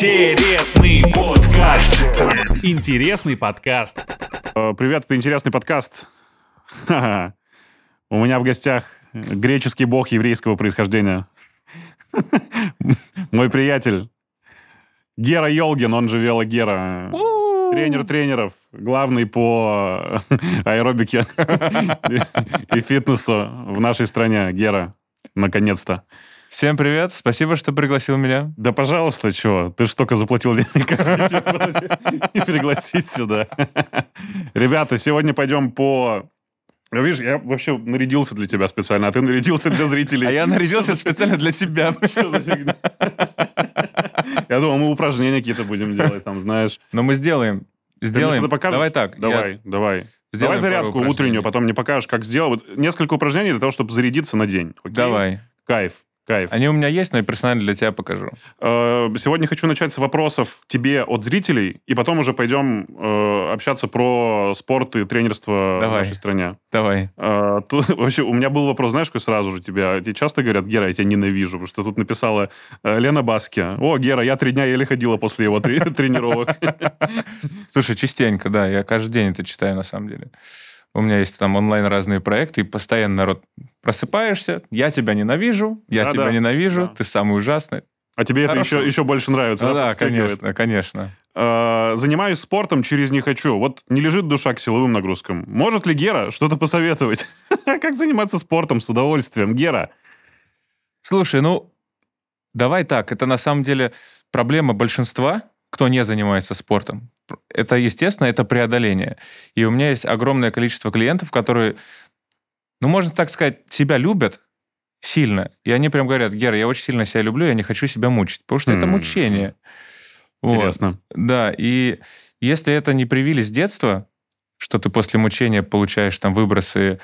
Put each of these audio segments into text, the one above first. Интересный подкаст. Интересный подкаст. Привет, это Интересный подкаст. Ха-ха. У меня в гостях греческий бог еврейского происхождения. Мой приятель Гера Ёлгин, он же Велогера. Тренер тренеров, главный по аэробике и фитнесу в нашей стране. Гера, наконец-то. Всем привет, спасибо, что пригласил меня. Да, пожалуйста, чего? Ты же только заплатил денег, и пригласить сюда. Ребята, сегодня пойдем по... Видишь, я вообще нарядился для тебя специально, а ты нарядился для зрителей. А я нарядился специально для тебя. Что за фигня? Я думал, мы упражнения какие-то будем делать, там, знаешь. Но мы сделаем. Сделаем. Давай так. Давай. Давай зарядку утреннюю, потом мне покажешь, как сделать. Несколько упражнений для того, чтобы зарядиться на день. Давай. Кайф. Они у меня есть, но я персонально для тебя покажу. Сегодня хочу начать с вопросов тебе от зрителей, и потом уже пойдем общаться про спорт и тренерство в нашей стране. Давай. Тут, вообще, у меня был вопрос, знаешь, какой сразу же тебе? Тебе часто говорят: Гера, я тебя ненавижу, потому что тут написала Лена Баски. О, Гера, я 3 дня еле ходила после его тренировок. Слушай, частенько, да, я каждый день это читаю на самом деле. У меня есть там онлайн разные проекты, и постоянно народ просыпаешься, я тебя ненавижу, я тебя ненавижу, ты самый ужасный. А тебе это еще больше нравится? Ну, да, конечно. Занимаюсь спортом, через не хочу. Вот не лежит душа к силовым нагрузкам. Может ли Гера что-то посоветовать? Как заниматься спортом с удовольствием? Гера? Слушай, ну, давай так. Это на самом деле проблема большинства, кто не занимается спортом. Это, естественно, это преодоление. И у меня есть огромное количество клиентов, которые, ну, можно так сказать, себя любят сильно. И они прям говорят: Гера, я очень сильно себя люблю, я не хочу себя мучить. Потому что это мучение. Интересно. Вот. Да, и если это не привили с детства, что ты после мучения получаешь там выбросы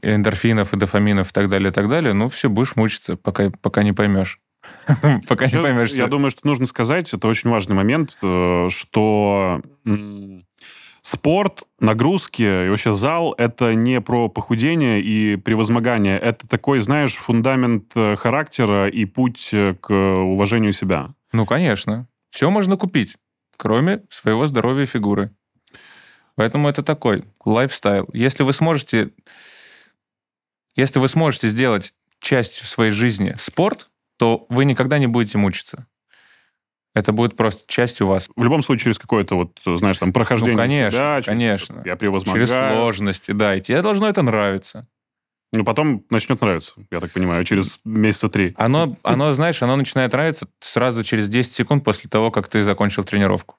эндорфинов и дофаминов и так далее, ну, все, будешь мучиться, пока не поймешь. Пока не поймешь. Я думаю, что нужно сказать, это очень важный момент, что спорт, нагрузки и вообще зал – это не про похудение и превозмогание. Это такой, знаешь, фундамент характера и путь к уважению себя. Ну, конечно. Все можно купить, кроме своего здоровья и фигуры. Поэтому это такой лайфстайл. Если вы сможете сделать частью своей жизни спорт, то вы никогда не будете мучиться. Это будет просто частью вас. В любом случае, через какое-то, вот, знаешь, там, прохождение себя. Конечно. Я превозмогаю. Через сложности, да. И тебе должно это нравиться. Ну, потом начнет нравиться, я так понимаю, через месяца 3. Оно начинает нравиться сразу через 10 секунд после того, как ты закончил тренировку.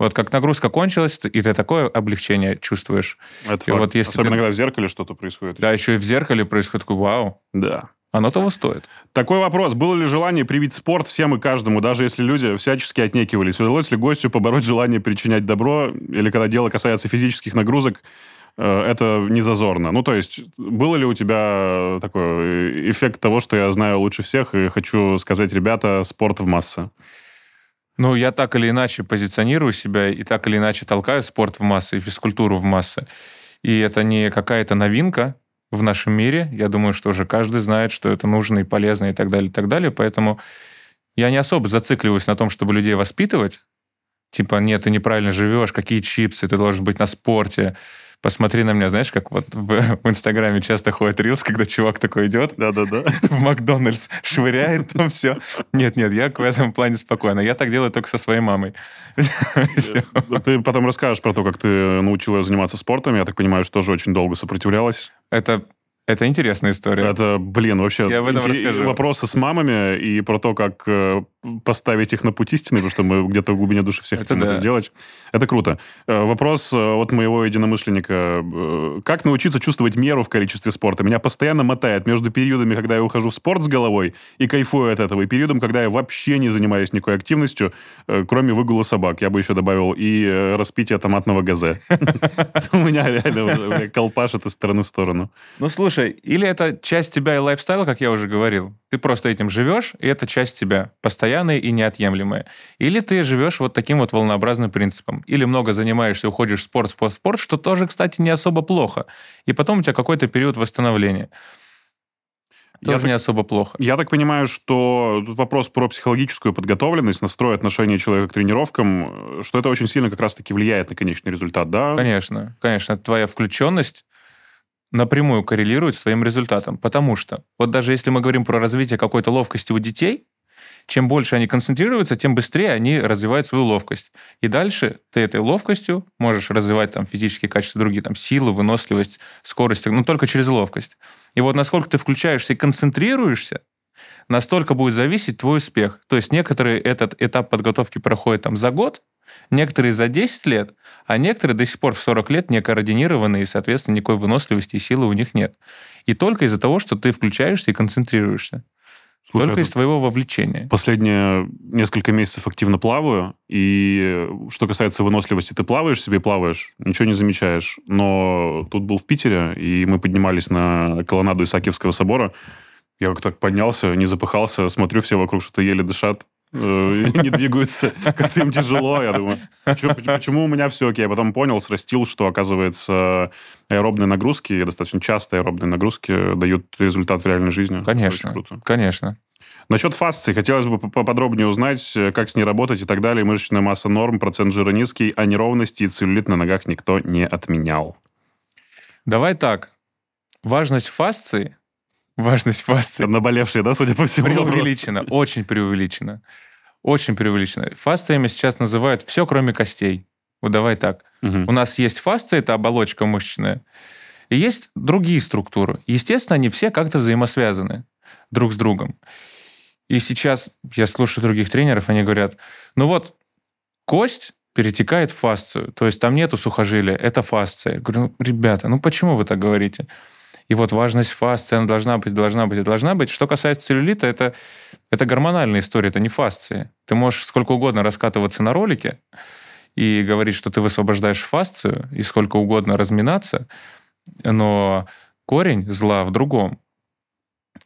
Вот как нагрузка кончилась, и ты такое облегчение чувствуешь. Это факт. Вот, если особенно, когда в зеркале что-то происходит. Да, еще и в зеркале происходит такой вау. Да. Оно того стоит. Такой вопрос. Было ли желание привить спорт всем и каждому, даже если люди всячески отнекивались? Удалось ли гостю побороть желание причинять добро? Или когда дело касается физических нагрузок, это не зазорно? Ну, то есть, было ли у тебя такой эффект того, что я знаю лучше всех и хочу сказать: ребята, спорт в массы? Ну, я так или иначе позиционирую себя и так или иначе толкаю спорт в массы и физкультуру в массы. И это не какая-то новинка в нашем мире. Я думаю, что уже каждый знает, что это нужно и полезно, и так далее, и так далее. Поэтому я не особо зацикливаюсь на том, чтобы людей воспитывать. Типа, нет, ты неправильно живешь, какие чипсы, ты должен быть на спорте. Посмотри на меня, знаешь, как вот в Инстаграме часто ходит рилс, когда чувак такой идет, да-да-да, в Макдональдс швыряет там все. Нет, я в этом плане спокойно. Я так делаю только со своей мамой. Ты потом расскажешь про то, как ты научила ее заниматься спортом. Я так понимаю, что тоже очень долго сопротивлялась. Это интересная история. Это, блин, вообще... Я об этом расскажу. Вопросы с мамами и про то, как поставить их на путь истины, потому что мы где-то в глубине души все хотим это сделать. Это круто. Вопрос от моего единомышленника. Как научиться чувствовать меру в количестве спорта? Меня постоянно мотает между периодами, когда я ухожу в спорт с головой и кайфую от этого, и периодом, когда я вообще не занимаюсь никакой активностью, кроме выгула собак. Я бы еще добавил и распития томатного газе. У меня реально колпашит из стороны в сторону. Ну, слушай, или это часть тебя и лайфстайла, как я уже говорил. Ты просто этим живешь, и это часть тебя, постоянная и неотъемлемая. Или ты живешь вот таким вот волнообразным принципом. Или много занимаешься, уходишь в спорт, что тоже, кстати, не особо плохо. И потом у тебя какой-то период восстановления. Тоже не особо плохо. Я так понимаю, что тут вопрос про психологическую подготовленность, настрой, отношение человека к тренировкам, что это очень сильно как раз-таки влияет на конечный результат, да? Конечно, конечно. Твоя включенность напрямую коррелирует с твоим результатом. Потому что вот даже если мы говорим про развитие какой-то ловкости у детей, чем больше они концентрируются, тем быстрее они развивают свою ловкость. И дальше ты этой ловкостью можешь развивать там, физические качества другие, там, силу, выносливость, скорость, но только через ловкость. И вот насколько ты включаешься и концентрируешься, настолько будет зависеть твой успех. То есть некоторые этот этап подготовки проходят там, за год, некоторые за 10 лет, а некоторые до сих пор в 40 лет не координированы, и, соответственно, никакой выносливости и силы у них нет. И только из-за того, что ты включаешься и концентрируешься. Слушай, только из твоего вовлечения. Последние несколько месяцев активно плаваю, и что касается выносливости, ты плаваешь себе, плаваешь, ничего не замечаешь. Но тут был в Питере, и мы поднимались на колоннаду Исаакиевского собора. Я как-то поднялся, не запыхался, смотрю, все вокруг что-то еле дышат, не двигаются, как-то им тяжело. Я думаю, почему у меня все окей? Я потом понял, срастил, что, оказывается, аэробные нагрузки, достаточно часто аэробные нагрузки дают результат в реальной жизни. Конечно, конечно. Насчет фасции. Хотелось бы поподробнее узнать, как с ней работать и так далее. Мышечная масса норм, процент жира низкий, а неровности и целлюлит на ногах никто не отменял. Давай так. Важность фасции. Наболевшие, да, судя по всему? Преувеличена, очень преувеличена. Фасциями сейчас называют все, кроме костей. Вот давай так. Угу. У нас есть фасция, это оболочка мышечная, и есть другие структуры. Естественно, они все как-то взаимосвязаны друг с другом. И сейчас я слушаю других тренеров, они говорят, ну вот, кость перетекает в фасцию, то есть там нету сухожилия, это фасция. Я говорю, ребята, ну почему вы так говорите? И вот важность фасции, она должна быть. Что касается целлюлита, это гормональная история, это не фасции. Ты можешь сколько угодно раскатываться на ролике и говорить, что ты высвобождаешь фасцию, и сколько угодно разминаться, но корень зла в другом.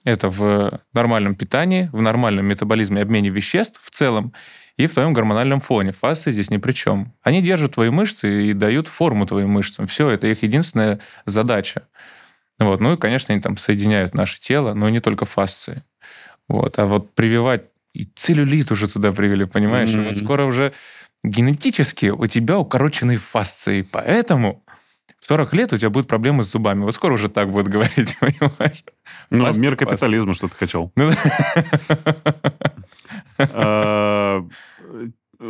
Это в нормальном питании, в нормальном метаболизме, обмене веществ в целом и в твоем гормональном фоне. Фасции здесь ни при чем. Они держат твои мышцы и дают форму твоим мышцам. Все, это их единственная задача. Вот. Ну и, конечно, они там соединяют наше тело, но и не только фасции. Вот. А вот прививать... И целлюлит уже туда привели, понимаешь? Mm-hmm. И вот скоро уже генетически у тебя укороченные фасции, поэтому в 40 лет у тебя будут проблемы с зубами. Вот скоро уже так будут говорить, понимаешь? Ну, фасты, мир капитализма, что ты хотел.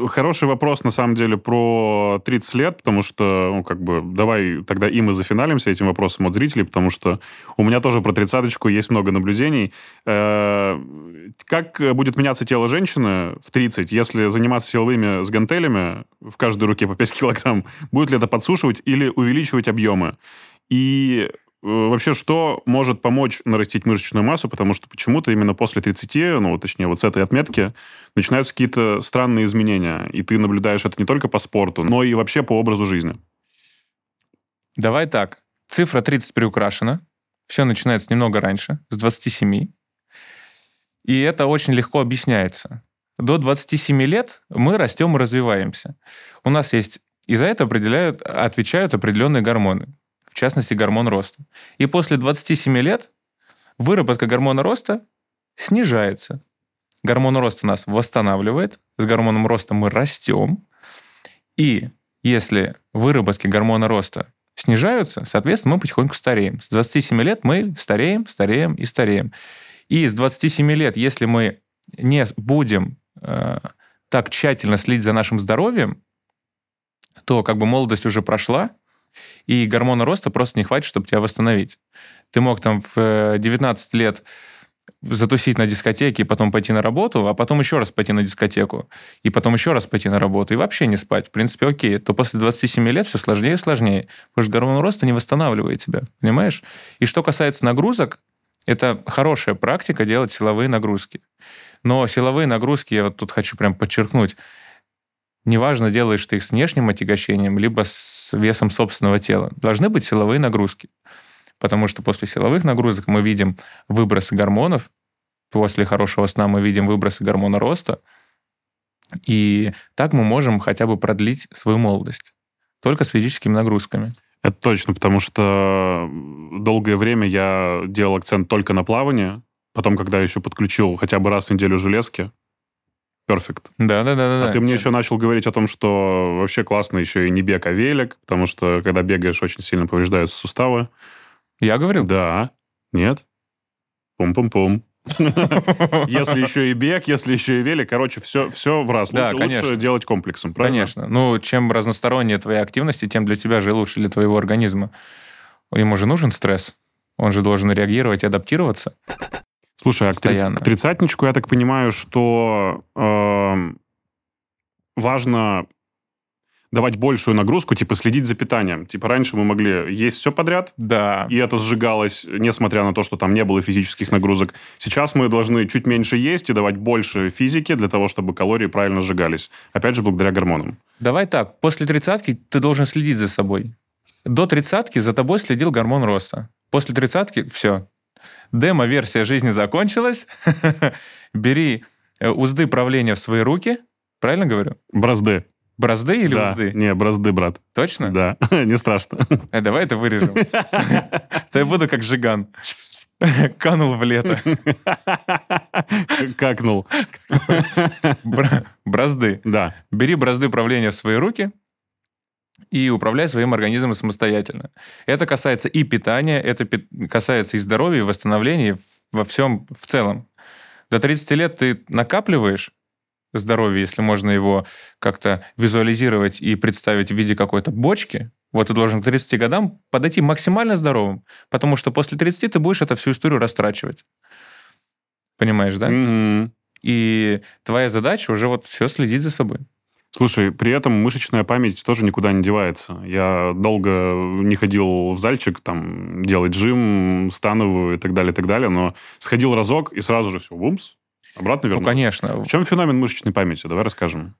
Хороший вопрос, на самом деле, про 30 лет, потому что, ну, как бы, давай тогда и мы зафиналимся этим вопросом от зрителей, потому что у меня тоже про 30-ку есть много наблюдений. Как будет меняться тело женщины в 30, если заниматься силовыми с гантелями, в каждой руке по 5 килограмм, будет ли это подсушивать или увеличивать объемы? И... Вообще, что может помочь нарастить мышечную массу? Потому что почему-то именно после 30, ну, точнее, вот с этой отметки, начинаются какие-то странные изменения. И ты наблюдаешь это не только по спорту, но и вообще по образу жизни. Давай так. Цифра 30 приукрашена. Все начинается немного раньше, с 27. И это очень легко объясняется. До 27 лет мы растем и развиваемся. У нас есть... И за это отвечают определенные гормоны. В частности, гормон роста. И после 27 лет выработка гормона роста снижается. Гормон роста нас восстанавливает, с гормоном роста мы растем. И если выработки гормона роста снижаются, соответственно, мы потихоньку стареем. С 27 лет мы стареем. И с 27 лет, если мы не будем так тщательно следить за нашим здоровьем, то как бы молодость уже прошла, и гормона роста просто не хватит, чтобы тебя восстановить. Ты мог там в 19 лет затусить на дискотеке, потом пойти на работу, а потом еще раз пойти на дискотеку, и потом еще раз пойти на работу, и вообще не спать. В принципе, окей. То после 27 лет все сложнее и сложнее, потому что гормон роста не восстанавливает тебя, понимаешь? И что касается нагрузок, это хорошая практика делать силовые нагрузки. Но силовые нагрузки, я вот тут хочу прям подчеркнуть, неважно, делаешь ты их с внешним отягощением, либо с весом собственного тела. Должны быть силовые нагрузки. Потому что после силовых нагрузок мы видим выбросы гормонов, после хорошего сна мы видим выбросы гормона роста, и так мы можем хотя бы продлить свою молодость. Только с физическими нагрузками. Это точно, потому что долгое время я делал акцент только на плавание, Потом, когда я еще подключил хотя бы раз в неделю железки, перфект. Да. А ты мне еще начал говорить о том, что вообще классно еще и не бег, а велик, потому что, когда бегаешь, очень сильно повреждаются суставы. Я говорил? Да. Нет? Пум-пум-пум. Если еще и бег, если еще и велик, короче, все в раз. Лучше делать комплексом, правильно? Конечно. Ну, чем разностороннее твои активности, тем для тебя же лучше, для твоего организма. Ему же нужен стресс. Он же должен реагировать и адаптироваться. Слушай, а к тридцатничку, я так понимаю, что важно давать большую нагрузку, типа следить за питанием. Типа раньше мы могли есть все подряд, да, и это сжигалось, несмотря на то, что там не было физических нагрузок. Сейчас мы должны чуть меньше есть и давать больше физики для того, чтобы калории правильно сжигались. Опять же, благодаря гормонам. Давай так, после тридцатки ты должен следить за собой. До тридцатки за тобой следил гормон роста. После тридцатки все. Демо-версия жизни закончилась. Бери узды правления в свои руки. Правильно говорю? Бразды. Бразды или узды? Не, бразды, брат. Точно? Да, не страшно. Давай это вырежем. То я буду как Жиган. Канул в лето. Какнул. Бразды. Да. Бери бразды правления в свои руки и управляй своим организмом самостоятельно. Это касается и питания, это касается и здоровья, и восстановления, во всем в целом. До 30 лет ты накапливаешь здоровье, если можно его как-то визуализировать и представить в виде какой-то бочки. Вот ты должен к 30 годам подойти максимально здоровым, потому что после 30 ты будешь эту всю историю растрачивать. Понимаешь, да? Mm-hmm. И твоя задача уже вот все следить за собой. Слушай, при этом мышечная память тоже никуда не девается. Я долго не ходил в зальчик, там, делать жим, становую и так далее, но сходил разок, и сразу же все, бумс, обратно вернулся. Ну, конечно. В чем феномен мышечной памяти? Давай расскажем.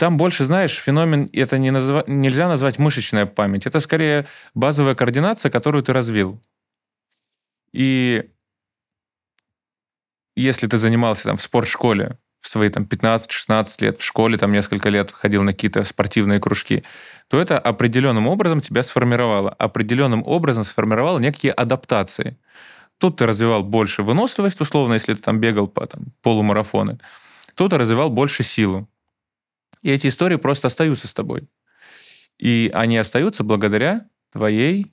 Там больше, знаешь, феномен, это нельзя назвать мышечная память. Это скорее базовая координация, которую ты развил. И если ты занимался там в спортшколе, в свои там 15-16 лет, в школе там несколько лет ходил на какие-то спортивные кружки, то это определенным образом тебя сформировало. Определенным образом сформировало некие адаптации. Тут ты развивал больше выносливость, условно, если ты там бегал по там, полумарафоны. Тут ты развивал больше силу. И эти истории просто остаются с тобой. И они остаются благодаря твоей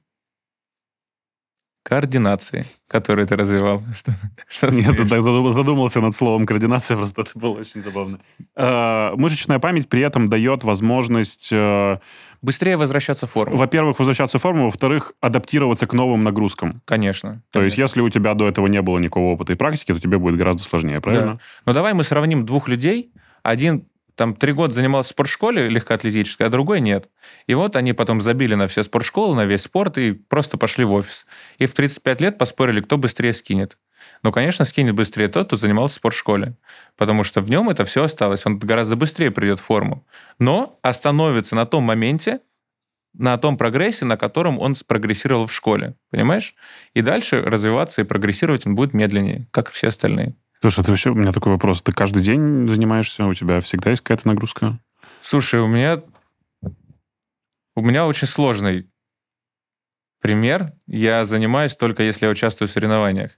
координации, которую ты развивал. Нет, ты так задумался над словом координация, просто это было очень забавно. Мышечная память при этом дает возможность... Быстрее возвращаться в форму. Во-первых, возвращаться в форму, во-вторых, адаптироваться к новым нагрузкам. Конечно. То есть, если у тебя до этого не было никакого опыта и практики, то тебе будет гораздо сложнее, правильно? Да. Но давай мы сравним двух людей. Один... Там 3 года занимался в спортшколе легкоатлетической, а другой нет. И вот они потом забили на все спортшколы, на весь спорт и просто пошли в офис. И в 35 лет поспорили, кто быстрее скинет. Ну, конечно, скинет быстрее тот, кто занимался в спортшколе. Потому что в нем это все осталось. Он гораздо быстрее придет в форму. Но остановится на том моменте, на том прогрессе, на котором он прогрессировал в школе. Понимаешь? И дальше развиваться и прогрессировать он будет медленнее, как и все остальные. Слушай, а ты вообще, у меня такой вопрос. Ты каждый день занимаешься? У тебя всегда есть какая-то нагрузка? Слушай, у меня очень сложный пример. Я занимаюсь только если я участвую в соревнованиях.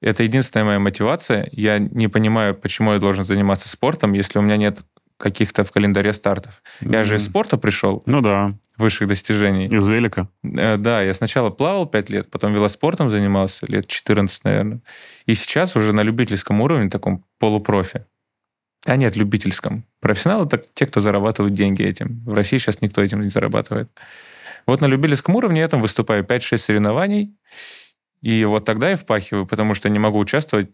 Это единственная моя мотивация. Я не понимаю, почему я должен заниматься спортом, если у меня нет каких-то в календаре стартов. Я же из спорта пришел. Ну да. Высших достижений. Из велика. Да, я сначала плавал 5 лет, потом велоспортом занимался лет 14, наверное. И сейчас уже на любительском уровне, таком полупрофи. А нет, любительском. Профессионалы — это те, кто зарабатывают деньги этим. В России сейчас никто этим не зарабатывает. Вот на любительском уровне я там выступаю 5-6 соревнований, и вот тогда я впахиваю, потому что не могу участвовать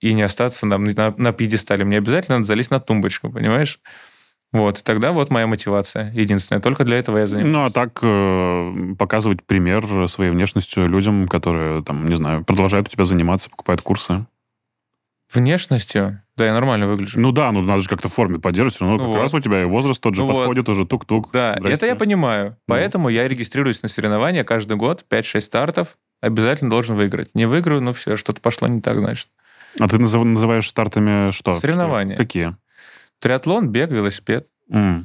и не остаться на пьедестале. Мне обязательно надо залезть на тумбочку, понимаешь? Вот, тогда вот моя мотивация единственная. Только для этого я занимаюсь. Ну, а так показывать пример своей внешностью людям, которые, там, не знаю, продолжают у тебя заниматься, покупают курсы. Внешностью? Да, я нормально выгляжу. Ну да, ну надо же как-то в форме поддерживать. Ну, как вот. Раз у тебя и возраст тот же подходит, уже тук-тук. Да, здрасте. Это я понимаю. Поэтому я регистрируюсь на соревнования каждый год, 5-6 стартов. Обязательно должен выиграть. Не выиграю, ну все, что-то пошло не так, значит. А ты называешь стартами что? Соревнования. Что? Какие? Триатлон, бег, велосипед. Но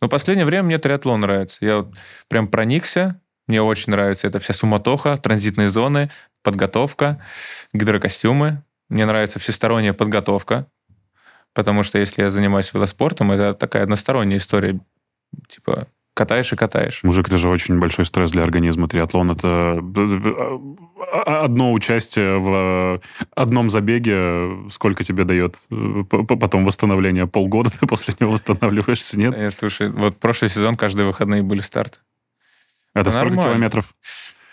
в последнее время мне триатлон нравится. Я вот прям проникся. Мне очень нравится эта вся суматоха, транзитные зоны, подготовка, гидрокостюмы. Мне нравится всесторонняя подготовка, потому что если я занимаюсь велоспортом, это такая односторонняя история, типа катаешь и катаешь. Мужик, это же очень большой стресс для организма. Триатлон — это одно участие в одном забеге. Сколько тебе дает потом восстановление? Полгода ты после него восстанавливаешься, нет? Слушай, вот прошлый сезон каждые выходные были старты. Это нормально. Сколько километров?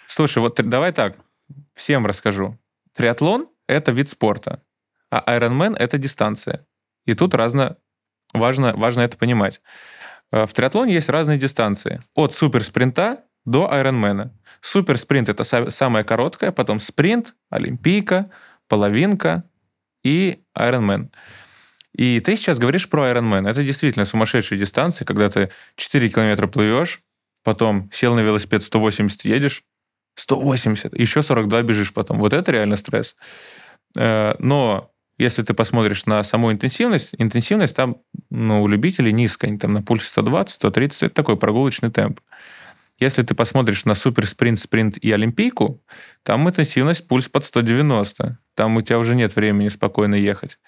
Слушай, вот давай так, всем расскажу. Триатлон — это вид спорта, а айронмен — это дистанция. И тут важно это понимать. В триатлоне есть разные дистанции. От суперспринта до айронмена. Суперспринт – это самая короткая, потом спринт, олимпийка, половинка и айронмен. И ты сейчас говоришь про айронмен. Это действительно сумасшедшие дистанции, когда ты 4 километра плывешь, потом сел на велосипед, 180 едешь, 180, еще 42 бежишь потом. Вот это реально стресс. Но... Если ты посмотришь на саму интенсивность там, ну, у любителей низкая, там на пульсе 120, 130, это такой прогулочный темп. Если ты посмотришь на суперспринт, спринт и олимпийку, там интенсивность, пульс под 190. Там у тебя уже нет времени спокойно ехать.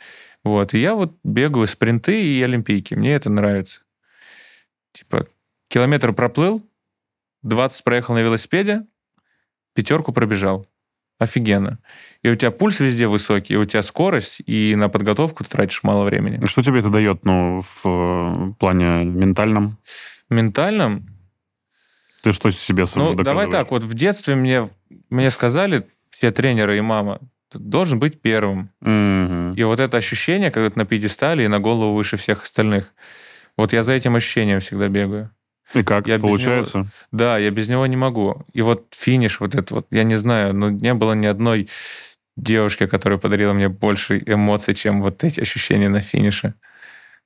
Вот. И я вот бегаю спринты и олимпийки. Мне это нравится. Типа, километр проплыл, 20 проехал на велосипеде, 5 пробежал. Офигенно. И у тебя пульс везде высокий, и у тебя скорость, и на подготовку ты тратишь мало времени. Что тебе это дает, ну, в плане ментальном? Ментальном? Ты что себе сам доказываешь? Давай так, вот в детстве мне сказали все тренеры и мама, ты должен быть первым. Mm-hmm. И вот это ощущение, когда ты на пьедестале и на голову выше всех остальных, вот я за этим ощущением всегда бегаю. И как? Получается? Я без него не могу. И вот финиш, вот этот вот, я не знаю, но не было ни одной девушки, которая подарила мне больше эмоций, чем вот эти ощущения на финише.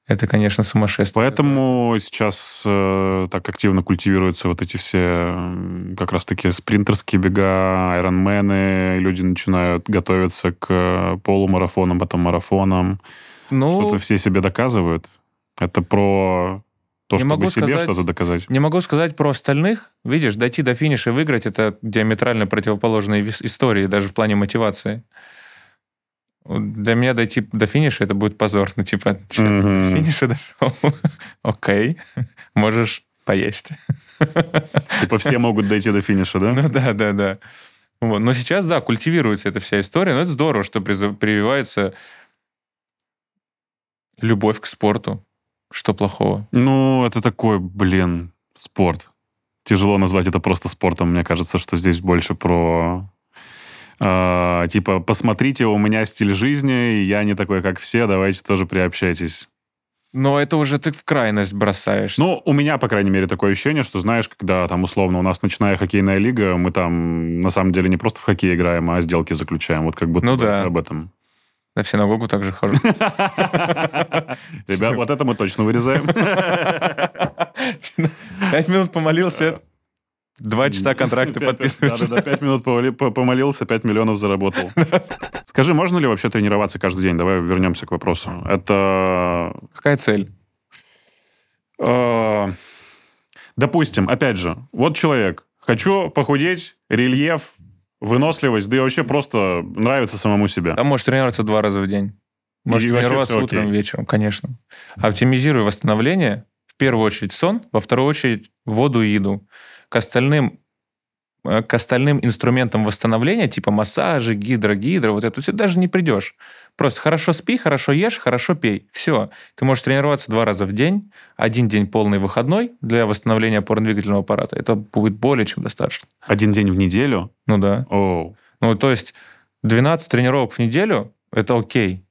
Это, конечно, сумасшествие. Поэтому сейчас так активно культивируются вот эти все как раз-таки спринтерские бега, айронмены, люди начинают готовиться к полумарафонам, потом марафонам. Что-то все себе доказывают. Это про... То, не могу себе сказать, что-то доказать. Не могу сказать про остальных. Видишь, дойти до финиша и выиграть — это диаметрально противоположные истории, даже в плане мотивации. Для меня дойти до финиша — это будет позор. Ну, типа, что ты до финиша дошел? Окей, можешь поесть. Типа все могут дойти до финиша, да? Ну да. Вот. Но сейчас, да, культивируется эта вся история. Но это здорово, что прививается любовь к спорту. Что плохого? Ну, это такой, спорт. Тяжело назвать это просто спортом. Мне кажется, что здесь больше про... типа, посмотрите, у меня стиль жизни, я не такой, как все, давайте тоже приобщайтесь. Но это уже ты в крайность бросаешь. Ну, у меня, по крайней мере, такое ощущение, что, знаешь, когда там, условно, у нас ночная хоккейная лига, мы там, на самом деле, не просто в хоккей играем, а сделки заключаем. Вот как будто об этом... На синагогу также хожу. Ребят, вот это мы точно вырезаем. 5 минут помолился, 2 часа контракты подписываешь. 5 минут помолился, 5 миллионов заработал. Скажи, можно ли вообще тренироваться каждый день? Давай вернемся к вопросу. Это... Какая цель? Допустим, опять же, вот человек. Хочу похудеть, рельеф, выносливость, да и вообще просто нравится самому себе. А можешь тренироваться 2 раза в день. Можешь тренироваться утром, вечером, конечно. Оптимизируй восстановление. В первую очередь сон, во вторую очередь воду и еду. К остальным инструментам восстановления, типа массажи, гидро, вот это все даже не придешь. Просто хорошо спи, хорошо ешь, хорошо пей. Все. Ты можешь тренироваться 2 раза в день, 1 день полный выходной для восстановления опорно-двигательного аппарата. Это будет более чем достаточно. 1 день в неделю? Ну да. Оу. Ну, то есть 12 тренировок в неделю – это окей.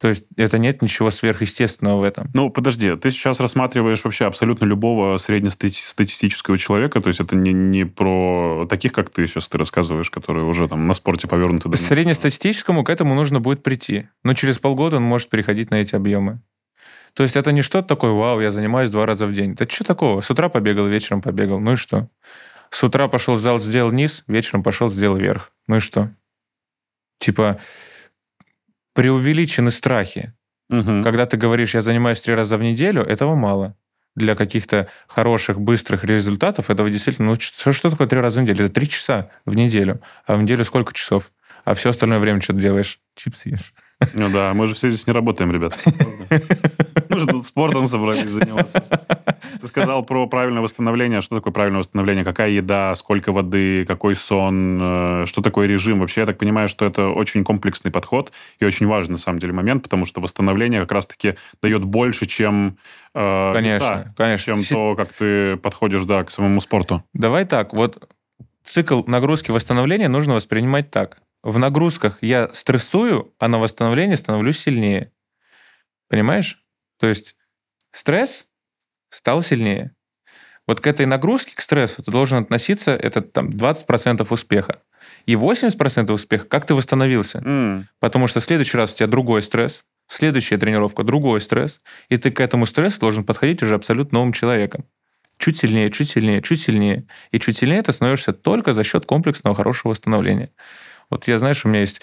То есть это нет ничего сверхъестественного в этом. Ну, подожди, ты сейчас рассматриваешь вообще абсолютно любого среднестатистического человека, то есть это не про таких, как ты сейчас рассказываешь, которые уже там на спорте повернуты. К среднестатистическому к этому нужно будет прийти. Но через полгода он может переходить на эти объемы. То есть это не что-то такое, вау, я занимаюсь 2 раза в день. Да что такого? С утра побегал, вечером побегал. Ну и что? С утра пошел в зал, сделал низ, вечером пошел, сделал вверх. Ну и что? Типа... преувеличены страхи. Угу. Когда ты говоришь, я занимаюсь 3 раза в неделю, этого мало. для каких-то хороших, быстрых результатов этого действительно... Ну, что такое 3 раза в неделю? Это 3 часа в неделю. А в неделю сколько часов? А все остальное время что-то делаешь? Чипсы ешь. Ну да, мы же все здесь не работаем, ребят. Мы же тут спортом собрались заниматься. Ты сказал про правильное восстановление. Что такое правильное восстановление? Какая еда, сколько воды, какой сон, что такое режим? Вообще, я так понимаю, что это очень комплексный подход и очень важный, на самом деле, момент, потому что восстановление как раз-таки дает больше, чем веса, конечно. Чем то, как ты подходишь к самому спорту. Давай так, вот цикл нагрузки восстановления нужно воспринимать так. В нагрузках я стрессую, а на восстановлении становлюсь сильнее. Понимаешь? То есть стресс стал сильнее. Вот к этой нагрузке, к стрессу, ты должен относиться, это там 20% успеха. И 80% успеха, как ты восстановился. Потому что в следующий раз у тебя другой стресс, следующая тренировка, другой стресс, и ты к этому стрессу должен подходить уже абсолютно новым человеком. Чуть сильнее, чуть сильнее, чуть сильнее. И чуть сильнее ты становишься только за счет комплексного хорошего восстановления. Вот я, знаешь, у меня есть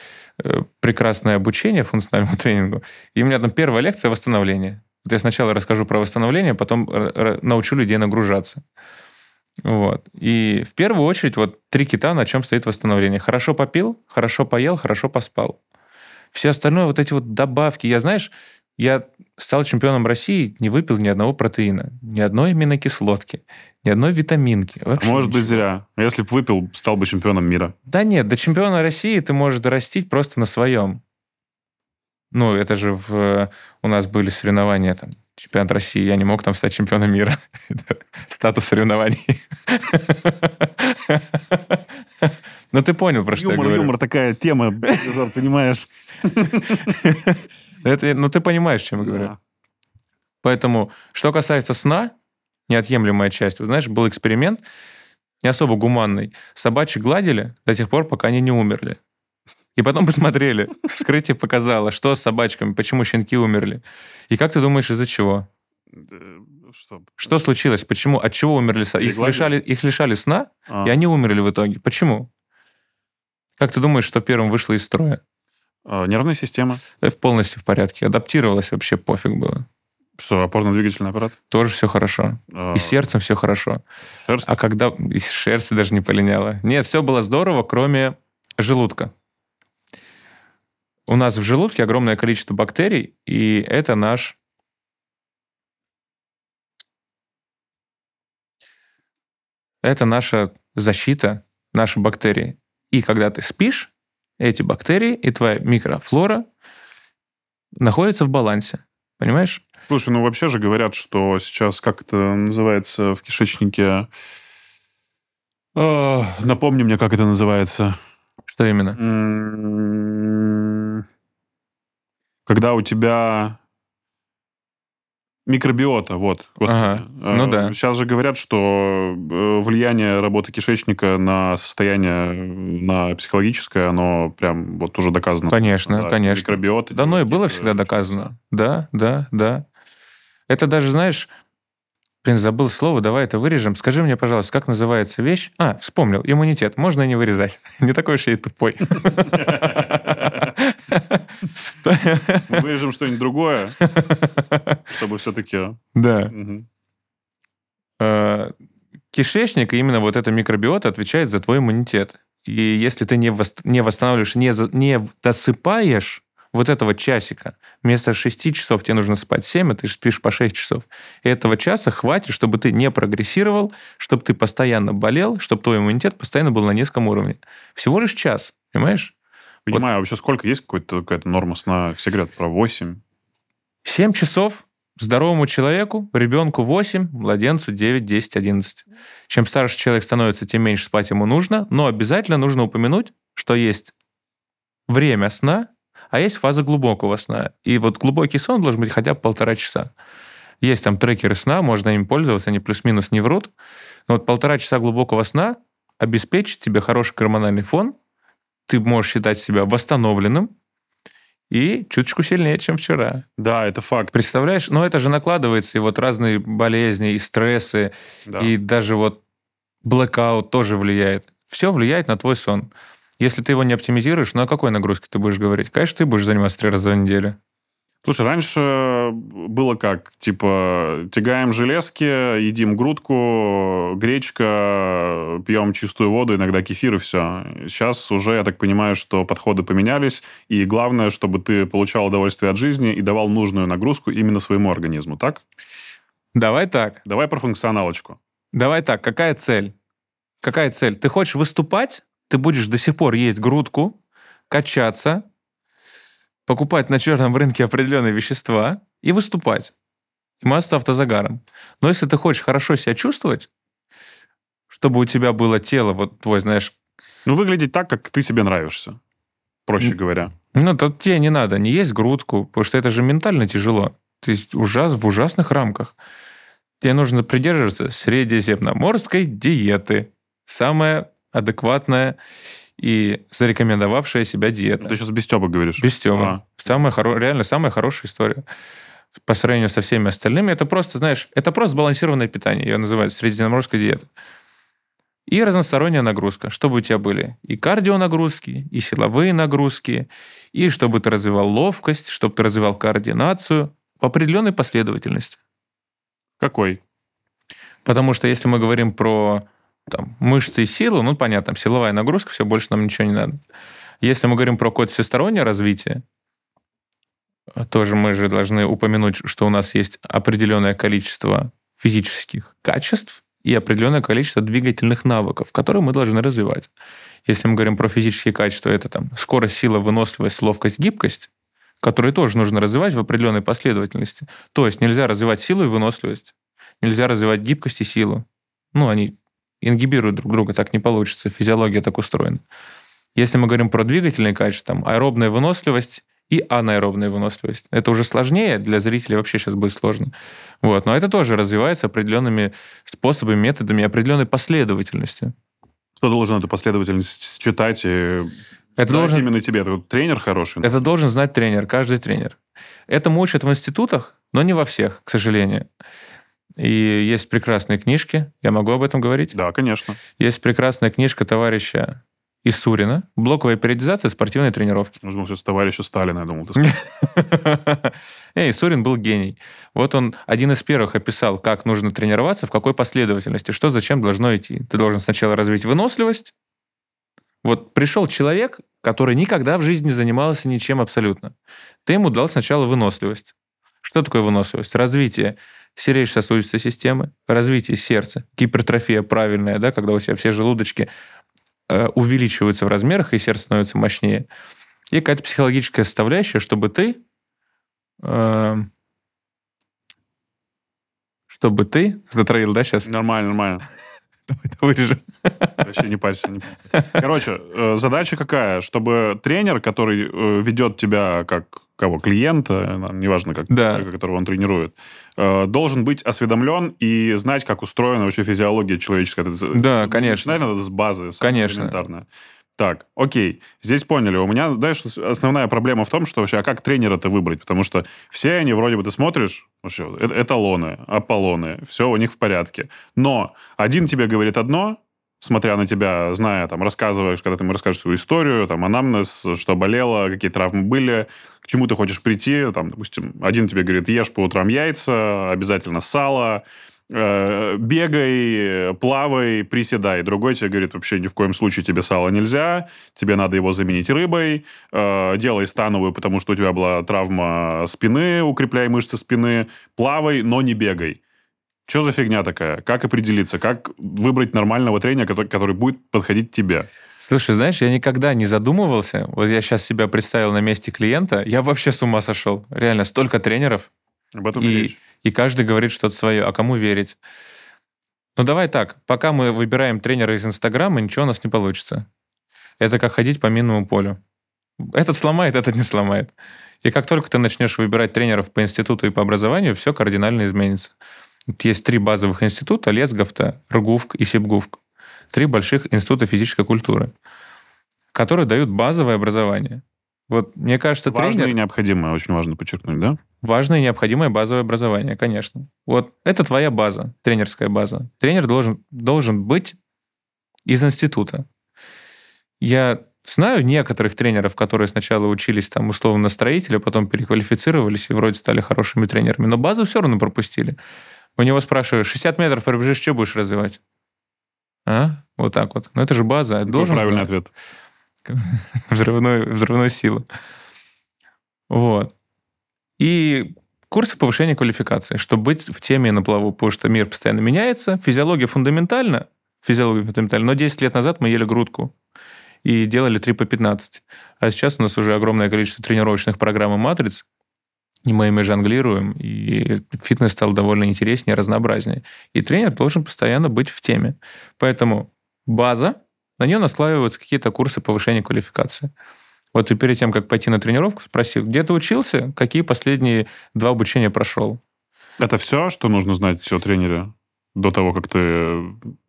прекрасное обучение функциональному тренингу, и у меня там первая лекция восстановление. Вот я сначала расскажу про восстановление, потом научу людей нагружаться. Вот. И в первую очередь вот 3 кита, на чем стоит восстановление. Хорошо попил, хорошо поел, хорошо поспал. Все остальное, вот эти вот добавки. Я, знаешь, я стал чемпионом России, не выпил ни одного протеина, ни одной аминокислотки, ни одной витаминки. А может быть, зря. Если бы выпил, стал бы чемпионом мира. Да нет, до чемпиона России ты можешь дорастить просто на своем. Ну, это же у нас были соревнования, там, чемпионат России, я не мог там стать чемпионом мира. Статус соревнований. Ну, ты понял, про что я говорю. Юмор, такая тема, понимаешь. Ну, ты понимаешь, чем я говорю. Да. Поэтому, что касается сна, неотъемлемая часть. Вот, знаешь, был эксперимент, не особо гуманный. Собачек гладили до тех пор, пока они не умерли. И потом посмотрели. Вскрытие показало, что с собачками, почему щенки умерли. И как ты думаешь, из-за чего? Что случилось? Почему? От чего умерли? Их лишали сна, и они умерли в итоге. Почему? Как ты думаешь, что первым вышло из строя? Нервная система. Полностью в порядке. Адаптировалась вообще, пофиг было. Что, опорно-двигательный аппарат? Тоже все хорошо. И сердцем все хорошо. Шерсть? А когда... И шерсть даже не полиняла. Нет, все было здорово, кроме желудка. У нас в желудке огромное количество бактерий, и это наш... Это наша защита, наши бактерии. И когда ты спишь, эти бактерии и твоя микрофлора находятся в балансе. Понимаешь? Слушай, ну вообще же говорят, что сейчас, как это называется в кишечнике... Напомни мне, как это называется. Что именно? Когда у тебя... Микробиота, вот. Ага, ну да. Сейчас же говорят, что влияние работы кишечника на состояние, на психологическое, оно прям вот уже доказано. Конечно, да, конечно. Микробиота. Да, ну и было всегда доказано. Да. Это даже, знаешь, блин, забыл слово, давай это вырежем. Скажи мне, пожалуйста, как называется вещь? А, вспомнил, иммунитет. Можно и не вырезать. Не такой уж я и тупой. Мы вырежем что-нибудь другое, чтобы все-таки... Да. Кишечник, и именно вот эта микробиота отвечает за твой иммунитет. И если ты не восстанавливаешь, не досыпаешь вот этого часика, вместо 6 часов тебе нужно спать 7, а ты спишь по 6 часов. И этого часа хватит, чтобы ты не прогрессировал, чтобы ты постоянно болел, чтобы твой иммунитет постоянно был на низком уровне. Всего лишь час, понимаешь? Понимаю, а вообще сколько есть какая-то норма сна? Все говорят про 8. 7 часов здоровому человеку, ребенку 8, младенцу 9, 10, 11. Чем старше человек становится, тем меньше спать ему нужно, но обязательно нужно упомянуть, что есть время сна, а есть фаза глубокого сна. И вот глубокий сон должен быть хотя бы 1,5 часа. Есть там трекеры сна, можно им пользоваться, они плюс-минус не врут. Но вот 1,5 часа глубокого сна обеспечит тебе хороший гормональный фон, ты можешь считать себя восстановленным и чуточку сильнее, чем вчера. Да, это факт. Представляешь? Но это же накладывается, и вот разные болезни, и стрессы, да. И даже вот блэкаут тоже влияет. Все влияет на твой сон. Если ты его не оптимизируешь, ну о какой нагрузке ты будешь говорить? Конечно, ты будешь заниматься 3 раза в неделю. Слушай, раньше было как? Типа, тягаем железки, едим грудку, гречка, пьем чистую воду, иногда кефир, и все. Сейчас уже, я так понимаю, что подходы поменялись, и главное, чтобы ты получал удовольствие от жизни и давал нужную нагрузку именно своему организму, так? Давай так. Давай про функционалочку. Давай так, какая цель? Какая цель? Ты хочешь выступать, ты будешь до сих пор есть грудку, качаться, покупать на черном рынке определенные вещества и выступать. И масса автозагаром. Но если ты хочешь хорошо себя чувствовать, чтобы у тебя было тело, вот твой, знаешь... Ну, выглядеть так, как ты себе нравишься, проще говоря. Ну, то тебе не надо не есть грудку, потому что это же ментально тяжело. Ты в ужасных рамках. Тебе нужно придерживаться средиземноморской диеты. Самая адекватная и зарекомендовавшая себя диета. Ты сейчас без Тёбы говоришь? Без Тёбы. Реально самая хорошая история. По сравнению со всеми остальными. Это просто, знаешь, это просто сбалансированное питание. Ее называют средиземноморская диета. И разносторонняя нагрузка. Чтобы у тебя были и кардионагрузки, и силовые нагрузки, и чтобы ты развивал ловкость, чтобы ты развивал координацию в определенной последовательности. Какой? Потому что если мы говорим про там, мышцы и силу, ну, понятно, силовая нагрузка, все, больше нам ничего не надо. Если мы говорим про какое-то всестороннее развитие, тоже мы же должны упомянуть, что у нас есть определенное количество физических качеств и определенное количество двигательных навыков, которые мы должны развивать. Если мы говорим про физические качества, это там скорость, сила, выносливость, ловкость, гибкость, которые тоже нужно развивать в определенной последовательности. То есть нельзя развивать силу и выносливость, нельзя развивать гибкость и силу. Ну, они ингибируют друг друга, так не получится, физиология так устроена. Если мы говорим про двигательные качества, там аэробная выносливость и анаэробная выносливость. Это уже сложнее, для зрителей вообще сейчас будет сложно. Вот. Но это тоже развивается определенными способами, методами, определенной последовательностью. Кто должен эту последовательность читать и... Это должен именно тебе. Это тренер хороший. Это должен знать тренер, каждый тренер. Этому учат в институтах, но не во всех, к сожалению. И есть прекрасные книжки. Я могу об этом говорить? Да, конечно. Есть прекрасная книжка товарища Иссурина «Блоковая периодизация спортивной тренировки». Я думал, сейчас товарища Сталина, я думал, ты сказал. Иссурин был гений. Вот он один из первых описал, как нужно тренироваться, в какой последовательности, что зачем должно идти. Ты должен сначала развить выносливость. Вот пришел человек, который никогда в жизни не занимался ничем абсолютно. Ты ему дал сначала выносливость. Что такое выносливость? Развитие сердечно-сосудистой системы, развитие сердца, гипертрофия правильная, да, когда у тебя все желудочки увеличиваются в размерах, и сердце становится мощнее. И какая-то психологическая составляющая, чтобы ты... Затроил, да, сейчас? Нормально. Это вырежем. Вообще не парься. Короче, задача какая? Чтобы тренер, который ведет тебя как кого? Клиента, неважно, как, да. Которого он тренирует, должен быть осведомлен и знать, как устроена вообще физиология человеческая. Да, конечно. Начинать надо с базы. Конечно. Элементарно. Так, окей, здесь поняли. У меня, знаешь, основная проблема в том, что вообще, а как тренера-то выбрать? Потому что все они, вроде бы, ты смотришь, вообще, эталоны, аполлоны, все у них в порядке. Но один тебе говорит одно, смотря на тебя, зная, там, рассказываешь, когда ты ему расскажешь свою историю, там, анамнез, что болело, какие травмы были, к чему ты хочешь прийти, там, допустим, один тебе говорит, ешь по утрам яйца, обязательно сало, бегай, плавай, приседай. Другой тебе говорит, вообще ни в коем случае тебе сало нельзя, тебе надо его заменить рыбой, делай становую, потому что у тебя была травма спины, укрепляй мышцы спины, плавай, но не бегай. Что за фигня такая? Как определиться? Как выбрать нормального тренера, который будет подходить тебе? Слушай, знаешь, я никогда не задумывался, вот я сейчас себя представил на месте клиента, я вообще с ума сошел. Реально, столько тренеров. Об этом и речь. И каждый говорит что-то свое. А кому верить? Ну, давай так. Пока мы выбираем тренера из Инстаграма, ничего у нас не получится. Это как ходить по минному полю. Этот сломает, этот не сломает. И как только ты начнешь выбирать тренеров по институту и по образованию, все кардинально изменится. Есть 3 базовых института: Лесгафта, РГУФК и СИБГУФК. 3 больших института физической культуры, которые дают базовое образование. Вот, мне кажется, важное тренер... и необходимое, очень важно подчеркнуть, да? Важное и необходимое базовое образование, конечно. Вот это твоя база, тренерская база. Тренер должен быть из института. Я Знаю некоторых тренеров, которые сначала учились там условно на строителя, потом переквалифицировались и вроде стали хорошими тренерами, но базу все равно пропустили. У него спрашивают, 60 метров пробежишь, что будешь развивать? А? Вот так вот. Ну, это же база. Должен правильный ответ. Взрывной силы. Вот. И курсы повышения квалификации, чтобы быть в теме на плаву, потому что мир постоянно меняется. Физиология фундаментальна, но 10 лет назад мы ели грудку и делали 3 по 15. А сейчас у нас уже огромное количество тренировочных программ и матриц, и мы ими жонглируем, и фитнес стал довольно интереснее, разнообразнее. И тренер должен постоянно быть в теме. Поэтому база, на нее наслаиваются какие-то курсы повышения квалификации. Вот и перед тем, как пойти на тренировку, спросил, где ты учился, какие последние 2 обучения прошел? Это все, что нужно знать о тренере до того, как ты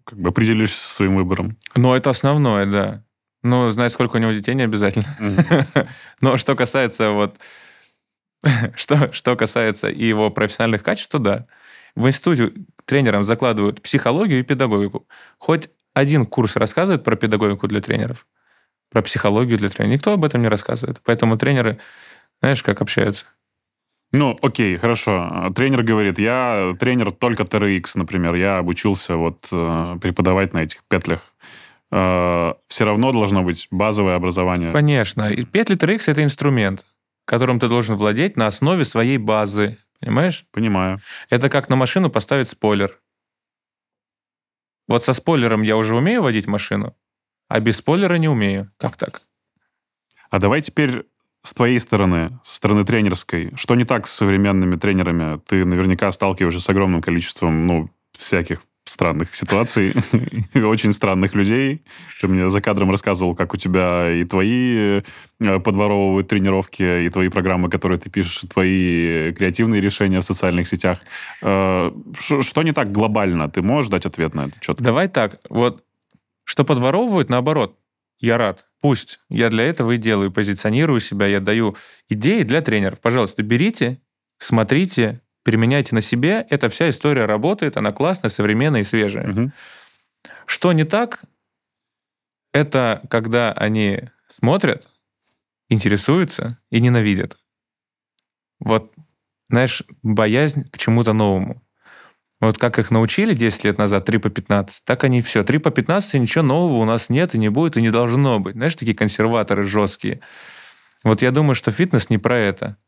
как бы определишься со своим выбором? Ну, это основное, да. Ну, знать, сколько у него детей, не обязательно. Mm-hmm. Но что касается что касается его профессиональных качеств, то да. В институте тренерам закладывают психологию и педагогику. Хоть один курс рассказывает про педагогику для тренеров, про психологию для тренера. Никто об этом не рассказывает. Поэтому тренеры, знаешь, как общаются. Ну, окей, хорошо. Тренер говорит, я тренер только TRX, например. Я обучился преподавать на этих петлях. Все равно должно быть базовое образование. Конечно. И петли TRX – это инструмент, которым ты должен владеть на основе своей базы. Понимаешь? Понимаю. Это как на машину поставить спойлер. Вот со спойлером я уже умею водить машину, а без спойлера не умею. Как так? А давай теперь с твоей стороны, со стороны тренерской. Что не так с современными тренерами? Ты наверняка сталкиваешься с огромным количеством, всяких странных ситуаций, очень странных людей. Ты мне за кадром рассказывал, как у тебя и твои подворовывают тренировки, и твои программы, которые ты пишешь, и твои креативные решения в социальных сетях. Что не так глобально? Ты можешь дать ответ на это четко? Давай так, Что подворовывают, наоборот, я рад. Пусть. Я для этого и делаю, позиционирую себя, я даю идеи для тренеров. Пожалуйста, берите, смотрите, применяйте на себе. Эта вся история работает, она классная, современная и свежая. Угу. Что не так, это когда они смотрят, интересуются и ненавидят. Боязнь к чему-то новому. Вот как их научили 10 лет назад 3 по 15, так они все. 3 по 15, ничего нового у нас нет и не будет, и не должно быть. Знаешь, такие консерваторы жесткие. Вот я думаю, что фитнес не про это.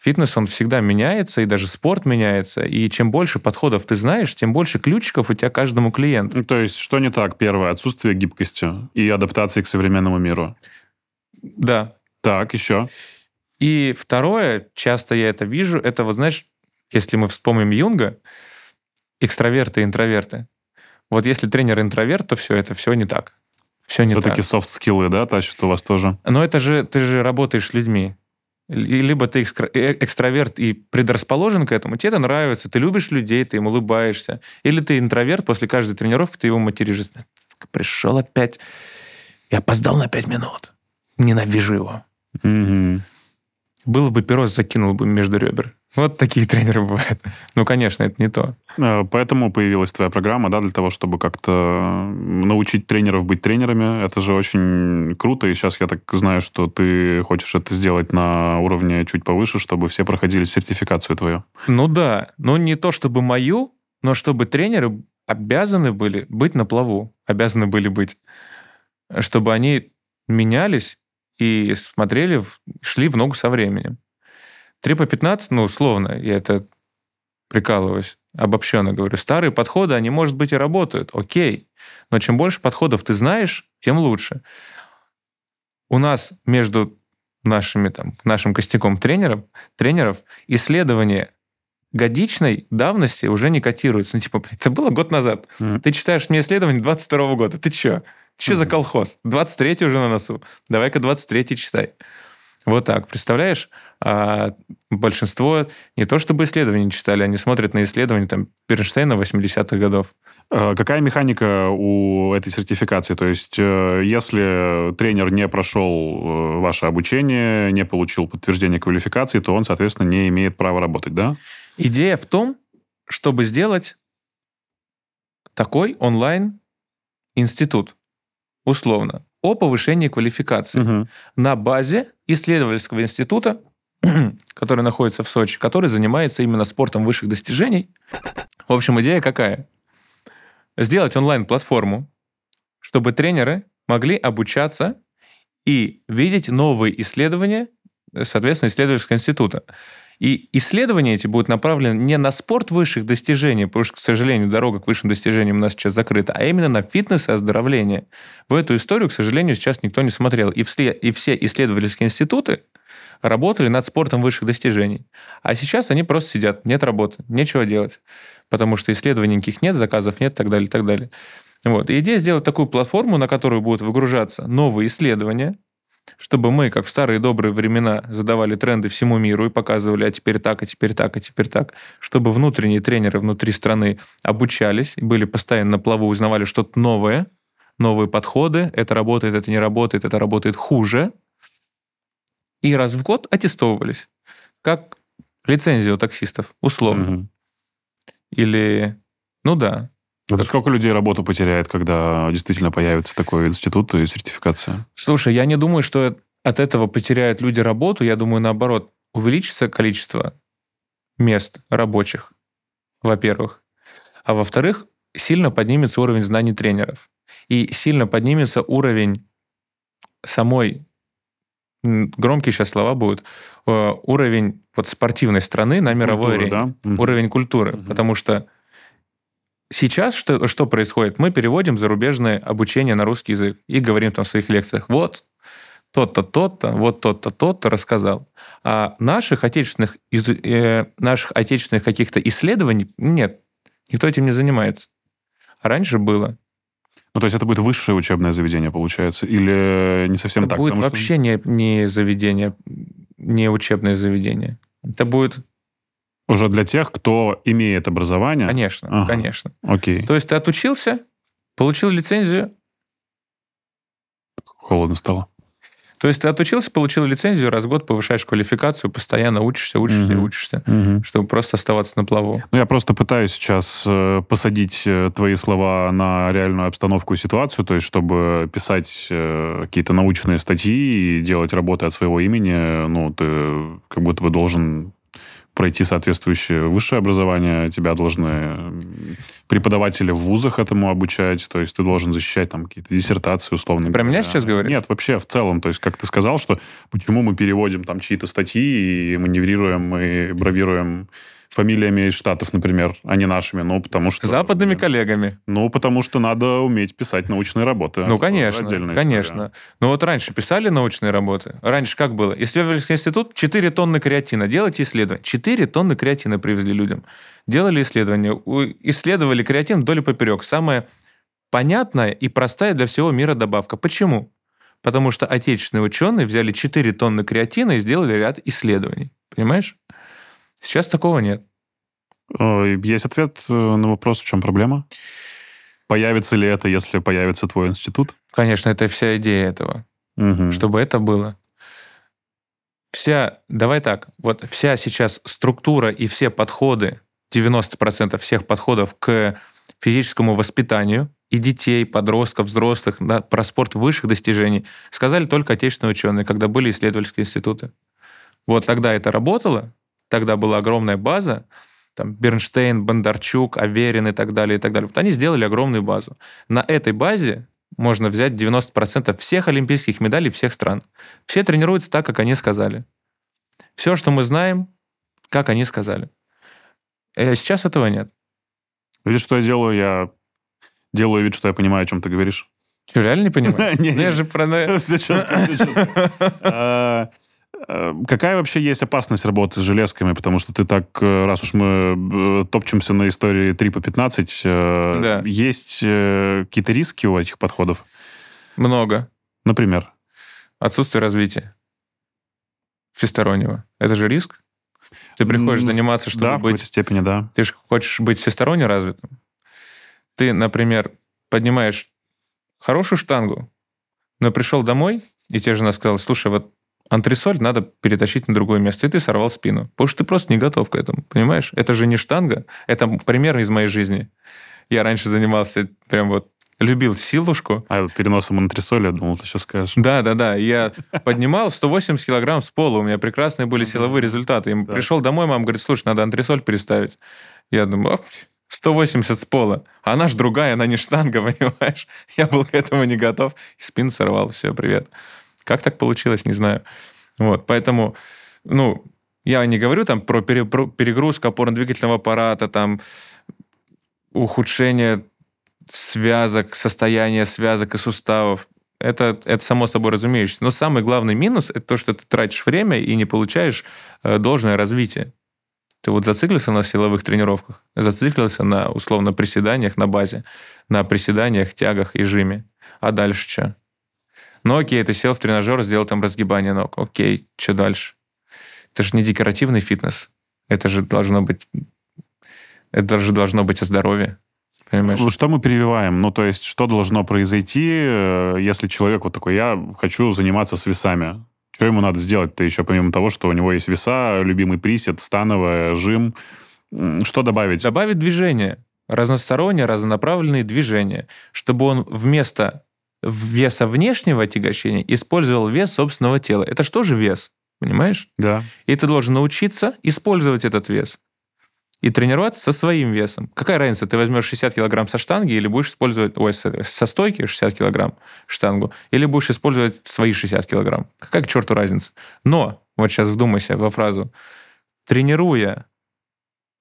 Фитнес, он всегда меняется, и даже спорт меняется. И чем больше подходов ты знаешь, тем больше ключиков у тебя каждому клиенту. То есть, что не так? Первое, отсутствие гибкости и адаптации к современному миру. Да. Так, еще. И второе, часто я это вижу, это, если мы вспомним Юнга, экстраверты и интроверты. Если тренер интроверт, то все это все не так. Все не так. Все-таки софт-скиллы, да, тащат у вас тоже? Но ты же работаешь с людьми. Либо ты экстраверт и предрасположен к этому, тебе это нравится, ты любишь людей, ты им улыбаешься. Или ты интроверт, после каждой тренировки ты его материшь. Пришел опять. Я опоздал на 5 минут. Ненавижу его. Mm-hmm. Было бы перо, закинул бы между ребер. Вот такие тренеры бывают. Конечно, это не то. Поэтому появилась твоя программа, да, для того, чтобы как-то научить тренеров быть тренерами. Это же очень круто, и сейчас я так знаю, что ты хочешь это сделать на уровне чуть повыше, чтобы все проходили сертификацию твою. Ну да, но не то чтобы мою, но чтобы тренеры обязаны были быть на плаву, чтобы они менялись, и смотрели, шли в ногу со временем. 3 по 15, условно, я это прикалываюсь, обобщенно говорю, старые подходы, они, может быть, и работают, окей, но чем больше подходов ты знаешь, тем лучше. У нас между нашим костяком тренеров исследование годичной давности уже не котируется. Это было год назад. Mm-hmm. Ты читаешь мне исследование 22 года, ты чё? Что за колхоз? 23-й уже на носу. Давай-ка 23-й читай. Вот так, представляешь? А большинство не то чтобы исследования читали, они смотрят на исследования Бернштейна 80-х годов. Какая механика у этой сертификации? То есть, если тренер не прошел ваше обучение, не получил подтверждение квалификации, то он, соответственно, не имеет права работать, да? Идея в том, чтобы сделать такой онлайн-институт. Условно. о повышении квалификации на базе исследовательского института, который находится в Сочи, который занимается именно спортом высших достижений. В общем, идея какая? Сделать онлайн-платформу, чтобы тренеры могли обучаться и видеть новые исследования, соответственно, исследовательского института. И исследования эти будут направлены не на спорт высших достижений, потому что, к сожалению, дорога к высшим достижениям у нас сейчас закрыта, а именно на фитнес и оздоровление. В эту историю, к сожалению, сейчас никто не смотрел. И все исследовательские институты работали над спортом высших достижений. А сейчас они просто сидят, нет работы, нечего делать, потому что исследований никаких нет, заказов нет и так далее, и так далее. Вот. И идея сделать такую платформу, на которую будут выгружаться новые исследования, чтобы мы, как в старые добрые времена, задавали тренды всему миру и показывали, а теперь так, а теперь так, а теперь так, чтобы внутренние тренеры внутри страны обучались, были постоянно на плаву, узнавали что-то новое, новые подходы, это работает, это не работает, это работает хуже, и раз в год аттестовывались, как лицензия у таксистов, условно. Или, ну да. Это сколько людей работу потеряет, когда действительно появится такой институт и сертификация? Слушай, я не думаю, что от этого потеряют люди работу. Я думаю, наоборот, увеличится количество мест рабочих, во-первых. А во-вторых, сильно поднимется уровень знаний тренеров. И сильно поднимется уровень самой... Громкие сейчас слова будут. Уровень вот спортивной страны на мировой арене. Да? Уровень культуры. Потому что сейчас что происходит? Мы переводим зарубежное обучение на русский язык и говорим там в своих лекциях, вот тот-то, тот-то, вот тот-то, тот-то рассказал. А наших отечественных каких-то исследований нет. Никто этим не занимается. А раньше было. Ну, то есть это будет высшее учебное заведение, получается? Или не совсем это так? Это будет вообще не заведение, не учебное заведение. Это будет... Уже для тех, кто имеет образование? Конечно, конечно. Окей. То есть ты отучился, получил лицензию... Холодно стало. То есть ты отучился, получил лицензию, раз в год повышаешь квалификацию, постоянно учишься и учишься, чтобы просто оставаться на плаву. Ну, я просто пытаюсь сейчас посадить твои слова на реальную обстановку и ситуацию, то есть чтобы писать какие-то научные статьи и делать работы от своего имени, ну, ты как будто бы должен... пройти соответствующее высшее образование, тебя должны преподаватели в вузах этому обучать, то есть ты должен защищать там какие-то диссертации условно. Про меня сейчас говоришь? Нет, вообще в целом, то есть как ты сказал, что почему мы переводим там чьи-то статьи и маневрируем и бравируем фамилиями из Штатов, например, а не нашими, ну потому что... Западными коллегами. Ну потому что надо уметь писать научные работы. Ну конечно, конечно. Но вот раньше писали научные работы. Раньше как было? Исследовательский институт, 4 тонны креатина, делайте исследования. 4 тонны креатина привезли людям. Делали исследования, исследовали креатин вдоль и поперек. Самая понятная и простая для всего мира добавка. Почему? Потому что отечественные ученые взяли 4 тонны креатина и сделали ряд исследований. Понимаешь? Сейчас такого нет. Есть ответ на вопрос, в чем проблема? Появится ли это, если появится твой институт? Конечно, это вся идея этого. Чтобы это было. Давай так, вот вся сейчас структура и все подходы, 90% всех подходов к физическому воспитанию и детей, подростков, взрослых, про спорт высших достижений сказали только отечественные ученые, когда были исследовательские институты. Вот тогда это работало, тогда была огромная база, там Бернштейн, Бондарчук, Аверин и так далее, и так далее. Вот они сделали огромную базу. На этой базе можно взять 90% всех олимпийских медалей всех стран. Все тренируются так, как они сказали. Все, что мы знаем, как они сказали. Сейчас этого нет. Видишь, что я делаю? Я делаю вид, что я понимаю, о чем ты говоришь. Ты реально не понимаешь? Нет, я же про... Все. Какая вообще есть опасность работы с железками? Потому что ты так, раз уж мы топчемся на истории 3 по 15, да. Есть какие-то риски у этих подходов? Много. Например? Отсутствие развития всестороннего. Это же риск. Ты приходишь заниматься, чтобы быть... Да, в какой-то степени, да. Ты же хочешь быть всесторонне развитым. Ты, например, поднимаешь хорошую штангу, но пришел домой, и тебе жена сказала, слушай, вот антресоль надо перетащить на другое место, и ты сорвал спину. Потому что ты просто не готов к этому, понимаешь? Это же не штанга. Это пример из моей жизни. Я раньше занимался прям вот любил силушку. А переносом антресоли, я думал, ты сейчас скажешь. Да. Я поднимал 180 килограмм с пола. У меня прекрасные были силовые результаты. Я пришел домой, мама говорит, слушай, надо антресоль переставить. Я думаю, 180 с пола. Она же другая, она не штанга, понимаешь? Я был к этому не готов. И спину сорвал. Все, привет. Как так получилось, не знаю. Вот, поэтому, я не говорю там про перегрузку опорно-двигательного аппарата, там ухудшение связок, состояние связок и суставов. Это само собой разумеется. Но самый главный минус – это то, что ты тратишь время и не получаешь должное развитие. Ты вот зациклился на силовых тренировках, зациклился на, условно, приседаниях на базе, на приседаниях, тягах и жиме. А дальше что? Ну окей, ты сел в тренажер, сделал там разгибание ног. Окей, что дальше? Это же не декоративный фитнес. Это же должно быть о здоровье. Понимаешь? Что мы прививаем? Что должно произойти, если человек вот такой, я хочу заниматься с весами. Что ему надо сделать-то еще, помимо того, что у него есть веса, любимый присед, становая, жим? Что добавить? Добавить движение. Разносторонние, разнонаправленные движения. Чтобы он вместо веса внешнего отягощения использовал вес собственного тела. Это что же вес? Понимаешь? Да. И ты должен научиться использовать этот вес. И тренироваться со своим весом. Какая разница, ты возьмешь 60 килограмм со штанги или будешь использовать... со стойки 60 килограмм штангу, или будешь использовать свои 60 килограмм. Какая к черту разница? Но, вот сейчас вдумайся во фразу, тренируя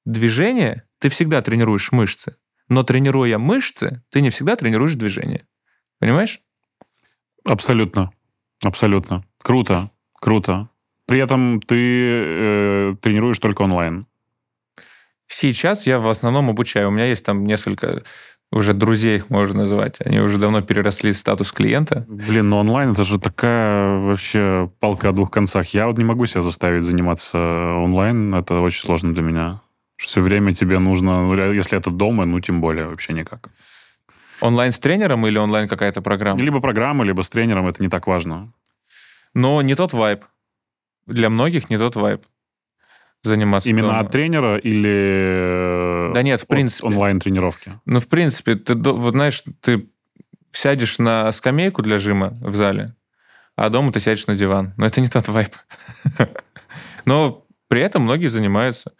движение, ты всегда тренируешь мышцы. Но тренируя мышцы, ты не всегда тренируешь движение. Понимаешь? Абсолютно. Круто. При этом ты тренируешь только онлайн. Сейчас я в основном обучаю. У меня есть там несколько уже друзей, их можно назвать. Они уже давно переросли статус клиента. Онлайн это же такая вообще палка о двух концах. Я вот не могу себя заставить заниматься онлайн. Это очень сложно для меня. Все время тебе нужно, если это дома, тем более вообще никак. Онлайн с тренером или онлайн какая-то программа? Либо программа, либо с тренером. Это не так важно. Но не тот вайб. Для многих не тот вайб. Заниматься именно дома. От тренера или да нет, в принципе, онлайн-тренировки? В принципе, ты сядешь на скамейку для жима в зале, а дома ты сядешь на диван. Но это не тот вайб. Но при этом многие занимаются.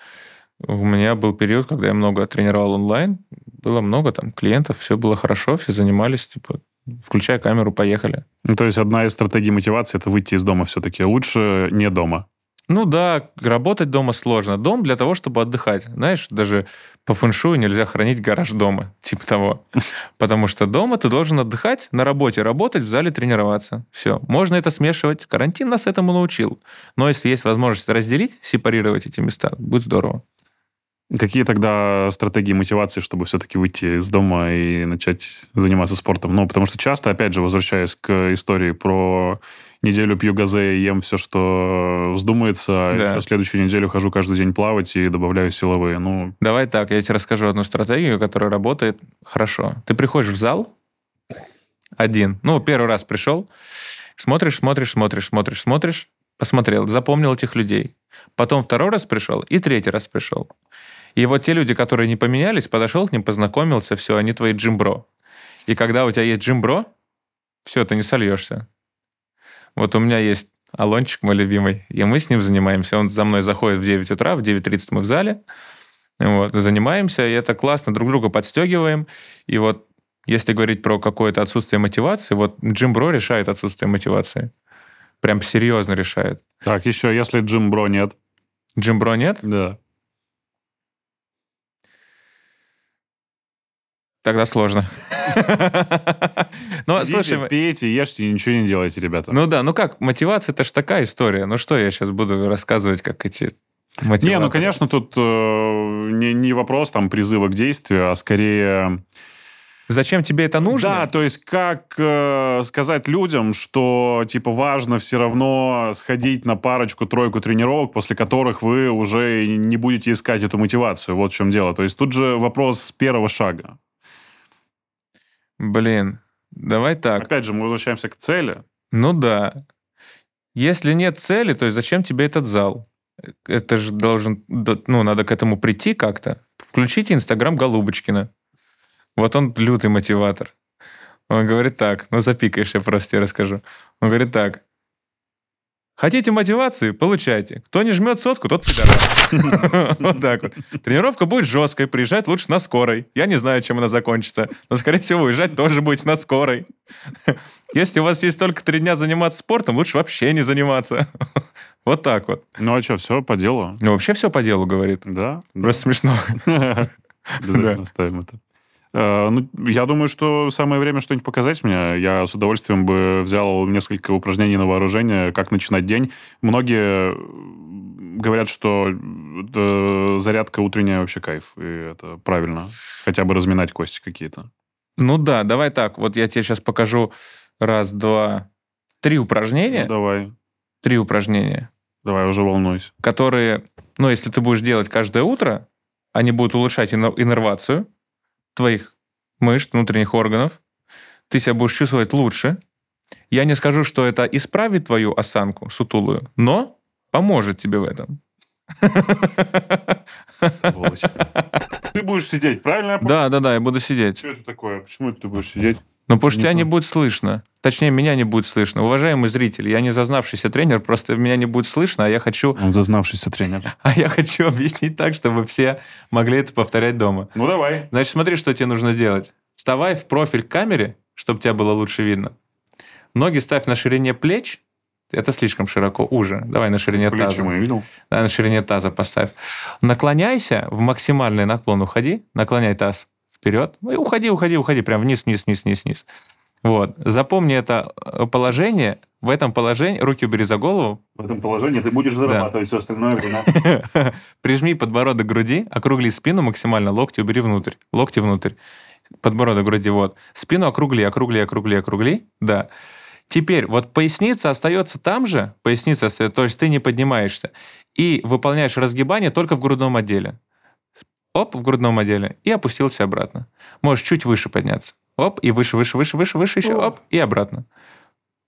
У меня был период, когда я много тренировал онлайн. Было много там клиентов, все было хорошо, все занимались, включая камеру, поехали. То есть одна из стратегий мотивации – это выйти из дома все-таки. Лучше не дома. Да, работать дома сложно. Дом для того, чтобы отдыхать. Знаешь, даже по фэншую нельзя хранить гараж дома, типа того. Потому что дома ты должен отдыхать, на работе работать, в зале тренироваться. Все. Можно это смешивать. Карантин нас этому научил. Но если есть возможность разделить, сепарировать эти места, будет здорово. Какие тогда стратегии мотивации, чтобы все-таки выйти из дома и начать заниматься спортом? Потому что часто, опять же, возвращаясь к истории про неделю пью газе и ем все, что вздумается, а еще следующую неделю хожу каждый день плавать и добавляю силовые. Давай так, я тебе расскажу одну стратегию, которая работает хорошо. Ты приходишь в зал один. Первый раз пришел, смотришь, посмотрел, запомнил этих людей. Потом второй раз пришел и третий раз пришел. И вот те люди, которые не поменялись, подошел к ним, познакомился, все, они твои джимбро. И когда у тебя есть джимбро, все, ты не сольешься. Вот у меня есть Алончик, мой любимый, и мы с ним занимаемся. Он за мной заходит в 9 утра, в 9:30 мы в зале. Занимаемся, и это классно, друг друга подстегиваем. И вот если говорить про какое-то отсутствие мотивации, джимбро решает отсутствие мотивации. Прям серьезно решает. Так, еще, если джимбро нет. Джимбро нет? Да. Тогда сложно. Сидите, пейте, ешьте, ничего не делайте, ребята. Мотивация, это ж такая история. Что я сейчас буду рассказывать, как эти мотивации? Конечно, тут не вопрос призыва к действию, а скорее... Зачем тебе это нужно? Да, то есть как сказать людям, что важно все равно сходить на парочку-тройку тренировок, после которых вы уже не будете искать эту мотивацию. Вот в чем дело. То есть тут же вопрос с первого шага. Давай так. Опять же, мы возвращаемся к цели. Да. Если нет цели, то есть зачем тебе этот зал? Это же надо к этому прийти как-то. Включите Инстаграм Голубочкина. Он лютый мотиватор. Он говорит так, ну запикаешь, я просто тебе расскажу. Он говорит так. Хотите мотивации? Получайте. Кто не жмет сотку, тот пидорас. Вот так вот. Тренировка будет жесткой, приезжать лучше на скорой. Я не знаю, чем она закончится, но, скорее всего, уезжать тоже будете на скорой. Если у вас есть только 3 дня заниматься спортом, лучше вообще не заниматься. Вот так вот. Ну, а что, все по делу? Ну, вообще все по делу, говорит. Да. Просто смешно. Обязательно ставим это. Ну, я думаю, что самое время что-нибудь показать мне. Я с удовольствием бы взял несколько упражнений на вооружение, как начинать день. Многие говорят, что зарядка утренняя вообще кайф, и это правильно. Хотя бы разминать кости какие-то. Ну да, давай так. Вот я тебе сейчас покажу 1, 2, 3 упражнения. Ну, давай. 3 упражнения. Давай, уже волнуюсь. Которые, ну, если ты будешь делать каждое утро, они будут улучшать иннервацию твоих мышц, внутренних органов, ты себя будешь чувствовать лучше. Я не скажу, что это исправит твою осанку сутулую, но поможет тебе в этом. Сволочь. Ты будешь сидеть, правильно? Да, я буду сидеть. Что это такое? Почему ты будешь сидеть? Ну, потому что тебя не будет слышно. Точнее, меня не будет слышно. Уважаемый зритель, я не зазнавшийся тренер, просто меня не будет слышно, а я хочу... Он зазнавшийся тренер. А я хочу объяснить так, чтобы все могли это повторять дома. Ну, давай. Значит, смотри, что тебе нужно делать. Вставай в профиль к камере, чтобы тебя было лучше видно. Ноги ставь на ширине плеч. Это слишком широко, уже. Давай на ширине плечи таза. Я видел. Да, на ширине таза поставь. Наклоняйся, в максимальный наклон уходи. Наклоняй таз вперед. Ну и уходи. Прям вниз. Вот. Запомни это положение. В этом положении... Руки убери за голову. В этом положении ты будешь зарабатывать все остальное время. Прижми подбородок к груди, округли спину максимально, локти убери внутрь. Подбородок к груди, вот. Спину округли. Да. Теперь вот поясница остается там же. То есть ты не поднимаешься. И выполняешь разгибание только в грудном отделе. Оп, в грудном отделе, и опустился обратно. Можешь чуть выше подняться. Оп, и выше, еще, оп, и обратно.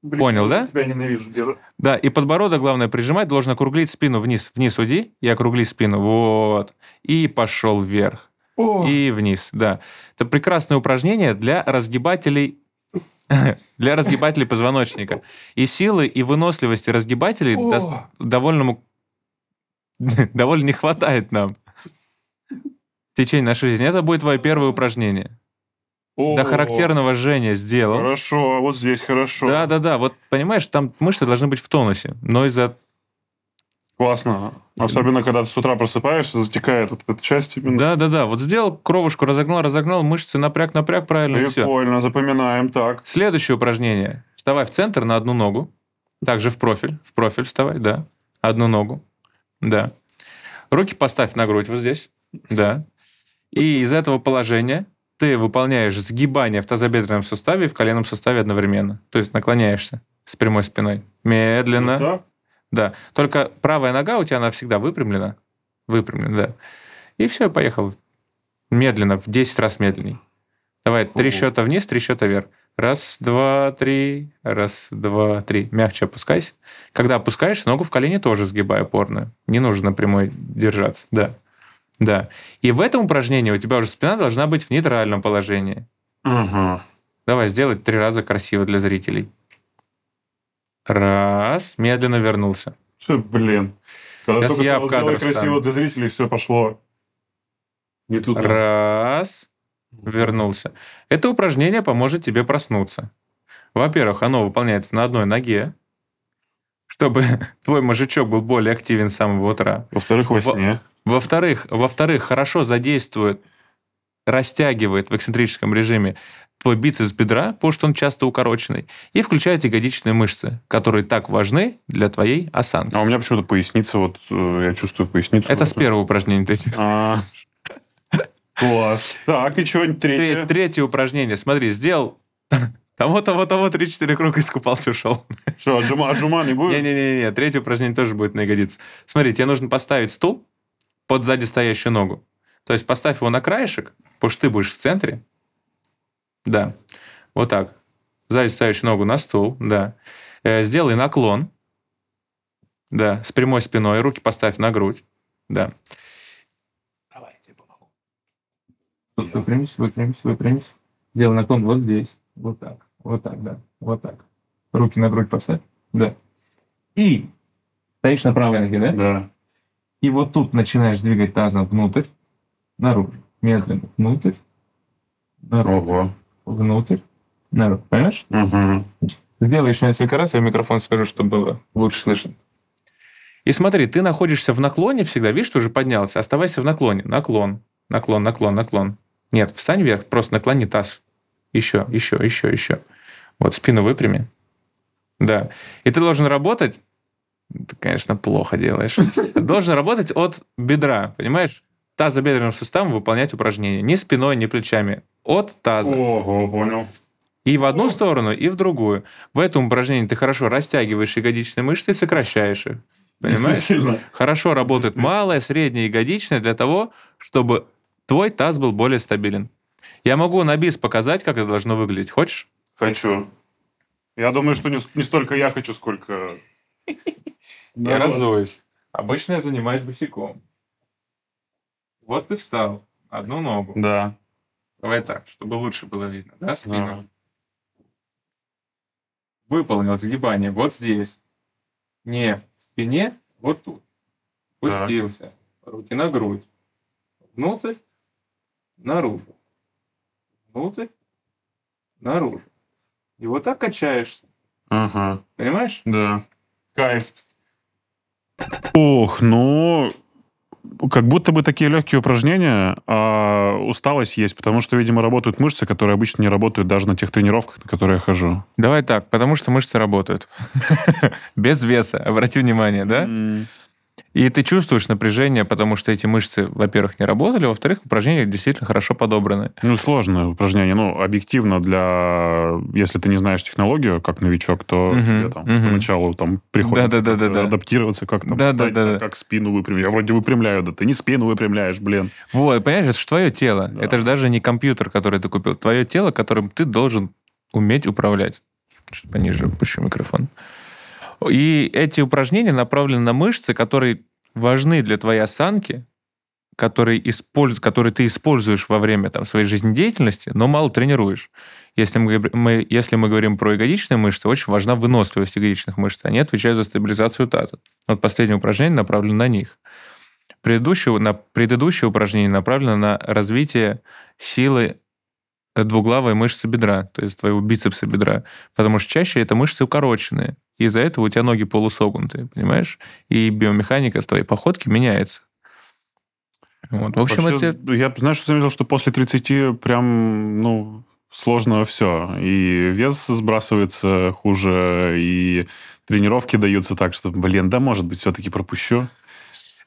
Блин, понял, да? Тебя ненавижу, Гера. Да, и подбородок, главное, прижимать, должен округлить спину вниз. Вниз уйди и округли спину. Вот. И пошел вверх. О. И вниз, да. Это прекрасное упражнение для разгибателей... Для разгибателей позвоночника. И силы, и выносливости разгибателей довольно не хватает нам. В течение нашей жизни. Это будет твое первое упражнение. До характерного жжения сделал. Хорошо, вот здесь хорошо. Да. Вот понимаешь, там мышцы должны быть в тонусе. Но из-за... Классно. Особенно, когда ты с утра просыпаешься, затекает вот эта часть именно. Да. Вот сделал кровушку, разогнал, мышцы напряг, правильно, прикольно, все. Прикольно, запоминаем, так. Следующее упражнение. Вставай в центр на одну ногу. Также в профиль вставай, да. Одну ногу, да. Руки поставь на грудь вот здесь, да. И из этого положения ты выполняешь сгибание в тазобедренном суставе и в коленном суставе одновременно. То есть наклоняешься с прямой спиной. Медленно. Вот так? Да. Только правая нога у тебя, она всегда выпрямлена. Да. И все, поехал. Медленно, в 10 раз медленней. Давай, 3 счета вниз, 3 счета вверх. 1, 2, 3. 1, 2, 3. Мягче опускайся. Когда опускаешься, ногу в колени тоже сгибай опорную. Не нужно прямой держаться. Да. И в этом упражнении у тебя уже спина должна быть в нейтральном положении. Угу. Давай сделать 3 раза красиво для зрителей. Раз. Медленно вернулся. Что, блин. Когда сейчас я в кадр встану. Красиво для зрителей, все пошло. Не туда. Раз. Вернулся. Это упражнение поможет тебе проснуться. Во-первых, оно выполняется на одной ноге, чтобы твой мозжечок был более активен с самого утра. Во-вторых, во сне. Во-вторых, хорошо задействует, растягивает в эксцентрическом режиме твой бицепс бедра, потому что он часто укороченный, и включает ягодичные мышцы, которые так важны для твоей осанки. А у меня почему-то поясница, вот я чувствую поясницу. Это с первого упражнения. Класс. Так, и что, третье? Третье упражнение. Смотри, сделал... Того, 3-4 круга искупался, ушел. Что, отжима не будет? Не-не-не, третье упражнение тоже будет на ягодице. Смотри, тебе нужно поставить стул под сзади стоящую ногу. То есть поставь его на краешек, потому что ты будешь в центре. Да. Вот так. Сзади стоящую ногу на стул. Да. Сделай наклон. Да. С прямой спиной. Руки поставь на грудь. Да. Давай, я тебе помогу. Выпрямись. Делай наклон вот здесь. Вот так, да. Руки на грудь поставь. Да. И стоишь на правой ноге, да? Да. И вот тут начинаешь двигать тазом внутрь, наружу. Медленно внутрь, наружу. Ого. Внутрь, наружу. Понимаешь? Угу. Сделай еще несколько раз, я в микрофон скажу, чтобы было лучше слышно. И смотри, ты находишься в наклоне всегда, видишь, ты уже поднялся, оставайся в наклоне. Наклон. Нет, встань вверх, просто наклони таз. Еще. Вот спину выпрями. Да. И ты должен работать... Ты, конечно, плохо делаешь. Ты должен работать от бедра, понимаешь? Тазобедренным суставом выполнять упражнения. Ни спиной, ни плечами. От таза. Ого, понял. И в одну сторону, и в другую. В этом упражнении ты хорошо растягиваешь ягодичные мышцы и сокращаешь их. Понимаешь? Хорошо работает малая, средняя ягодичная для того, чтобы твой таз был более стабилен. Я могу на бис показать, как это должно выглядеть. Хочешь? Хочу. Я думаю, что не столько я хочу, сколько... Я разуюсь. Обычно я занимаюсь босиком. Вот ты встал. Одну ногу. Да. Давай так, чтобы лучше было видно. Да, спину? Выполнил сгибание вот здесь. Не в спине, вот тут. Пустился. Руки на грудь. Внутрь, наружу. Внутрь, наружу. И вот так качаешься. Ага. Понимаешь? Да. Кайф. Ох, ну... Как будто бы такие легкие упражнения, а усталость есть, потому что, видимо, работают мышцы, которые обычно не работают даже на тех тренировках, на которые я хожу. Давай так, потому что мышцы работают. Без веса, обрати внимание, да? И ты чувствуешь напряжение, потому что эти мышцы, во-первых, не работали, во-вторых, упражнения действительно хорошо подобраны. Ну, сложное упражнение. Ну, объективно для... Если ты не знаешь технологию, как новичок, то тебе там поначалу там приходится адаптироваться, как там встать, как спину выпрямить. Я вроде выпрямляю, да ты не спину выпрямляешь, блин. Вот, понимаешь, это же твое тело. Да. Это же даже не компьютер, который ты купил. Твое тело, которым ты должен уметь управлять. Чуть пониже опущу микрофон. И эти упражнения направлены на мышцы, которые важны для твоей осанки, которые ты используешь во время там, своей жизнедеятельности, но мало тренируешь. Если мы говорим про ягодичные мышцы, очень важна выносливость ягодичных мышц. Они отвечают за стабилизацию таза. Вот последнее упражнение направлено на них. Предыдущее упражнение направлено на развитие силы двуглавой мышцы бедра, то есть твоего бицепса бедра. Потому что чаще это мышцы укороченные. И из-за этого у тебя ноги полусогнутые, понимаешь? И биомеханика твоей походки меняется. Вот. В общем, вообще, это... Я, знаешь, что заметил, что после 30 прям, ну, сложно все. И вес сбрасывается хуже, и тренировки даются так, что, блин, да, может быть, все-таки пропущу.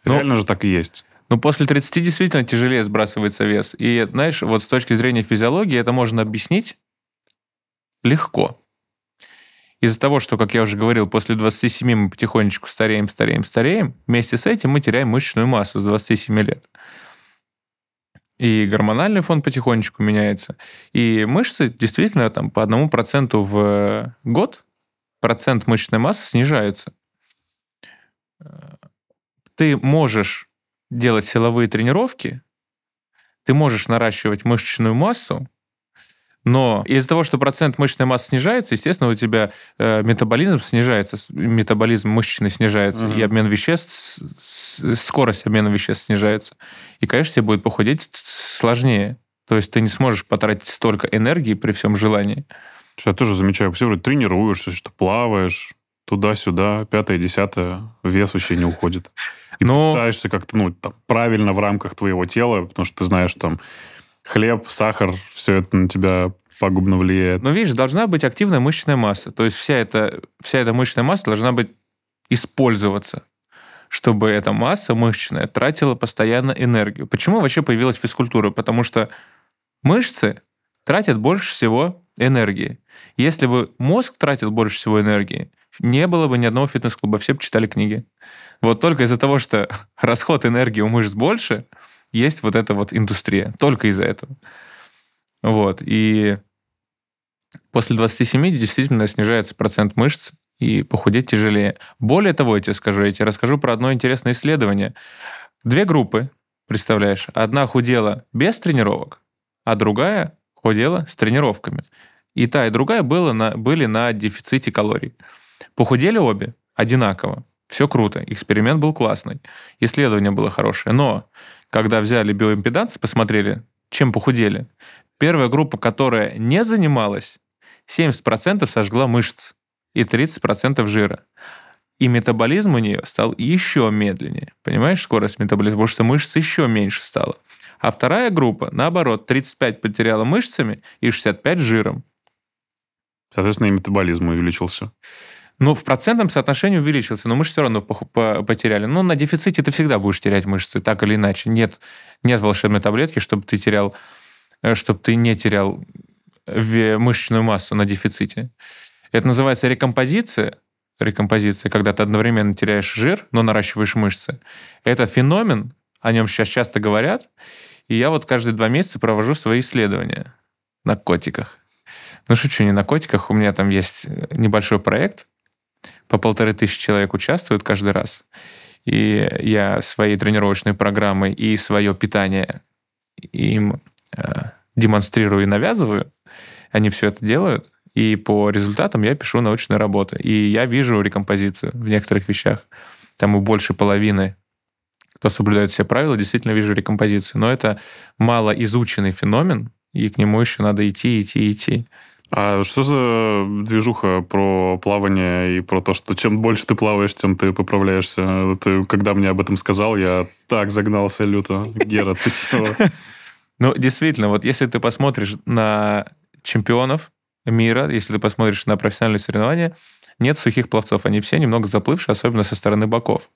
Но... Реально же так и есть. Но после 30 действительно тяжелее сбрасывается вес. И, знаешь, вот с точки зрения физиологии это можно объяснить легко. Из-за того, что, как я уже говорил, после 27 мы потихонечку стареем, вместе с этим мы теряем мышечную массу с 27 лет. И гормональный фон потихонечку меняется. И мышцы действительно там, по 1% в год процент мышечной массы снижается. Ты можешь делать силовые тренировки, ты можешь наращивать мышечную массу, но из-за того, что процент мышечной массы снижается, естественно, у тебя метаболизм снижается, метаболизм мышечный снижается, и обмен веществ, скорость обмена веществ снижается. И, конечно, тебе будет похудеть сложнее. То есть ты не сможешь потратить столько энергии при всем желании. Я тоже замечаю, все вроде тренируешься, что плаваешь, туда-сюда, 5-е, 10-е, вес вообще не уходит. И пытаешься как-то правильно в рамках твоего тела, потому что ты знаешь, там... Хлеб, сахар, все это на тебя пагубно влияет. Но видишь, должна быть активная мышечная масса. То есть вся эта мышечная масса должна быть использоваться, чтобы эта масса мышечная тратила постоянно энергию. Почему вообще появилась физкультура? Потому что мышцы тратят больше всего энергии. Если бы мозг тратил больше всего энергии, не было бы ни одного фитнес-клуба, все бы читали книги. Вот только из-за того, что расход энергии у мышц больше... Есть вот эта вот индустрия. Только из-за этого. Вот. И после 27 действительно снижается процент мышц, и похудеть тяжелее. Более того, я тебе расскажу про одно интересное исследование. 2 группы, представляешь? Одна худела без тренировок, а другая худела с тренировками. и та, и другая были на дефиците калорий. Похудели обе одинаково. Все круто, эксперимент был классный, исследование было хорошее. Но когда взяли биоимпеданс, посмотрели, чем похудели, первая группа, которая не занималась, 70% сожгла мышц и 30% жира. И метаболизм у нее стал еще медленнее. Понимаешь, скорость метаболизма, потому что мышц еще меньше стало. А вторая группа, наоборот, 35% потеряла мышцами и 65% жиром. Соответственно, и метаболизм увеличился. Ну, в процентном соотношении увеличился, но мышцы все равно потеряли. Ну, на дефиците ты всегда будешь терять мышцы, так или иначе. Нет волшебной таблетки, чтобы ты не терял мышечную массу на дефиците. Это называется рекомпозиция. Рекомпозиция, когда ты одновременно теряешь жир, но наращиваешь мышцы. Это феномен, о нем сейчас часто говорят. И я вот каждые 2 месяца провожу свои исследования на котиках. Ну, шучу, не на котиках. У меня там есть небольшой проект. По 1500 человек участвуют каждый раз. И я своей тренировочной программой и свое питание им демонстрирую и навязываю. Они все это делают. И по результатам я пишу научные работы. И я вижу рекомпозицию в некоторых вещах. Там и больше половины, кто соблюдает все правила, действительно вижу рекомпозицию. Но это малоизученный феномен, и к нему еще надо идти. А что за движуха про плавание и про то, что чем больше ты плаваешь, тем ты поправляешься? Ты, когда мне об этом сказал, я так загнался люто. Гера, ты чего? Ну, действительно, вот если ты посмотришь на чемпионов мира, если ты посмотришь на профессиональные соревнования, нет сухих пловцов. Они все немного заплывшие, особенно со стороны боков.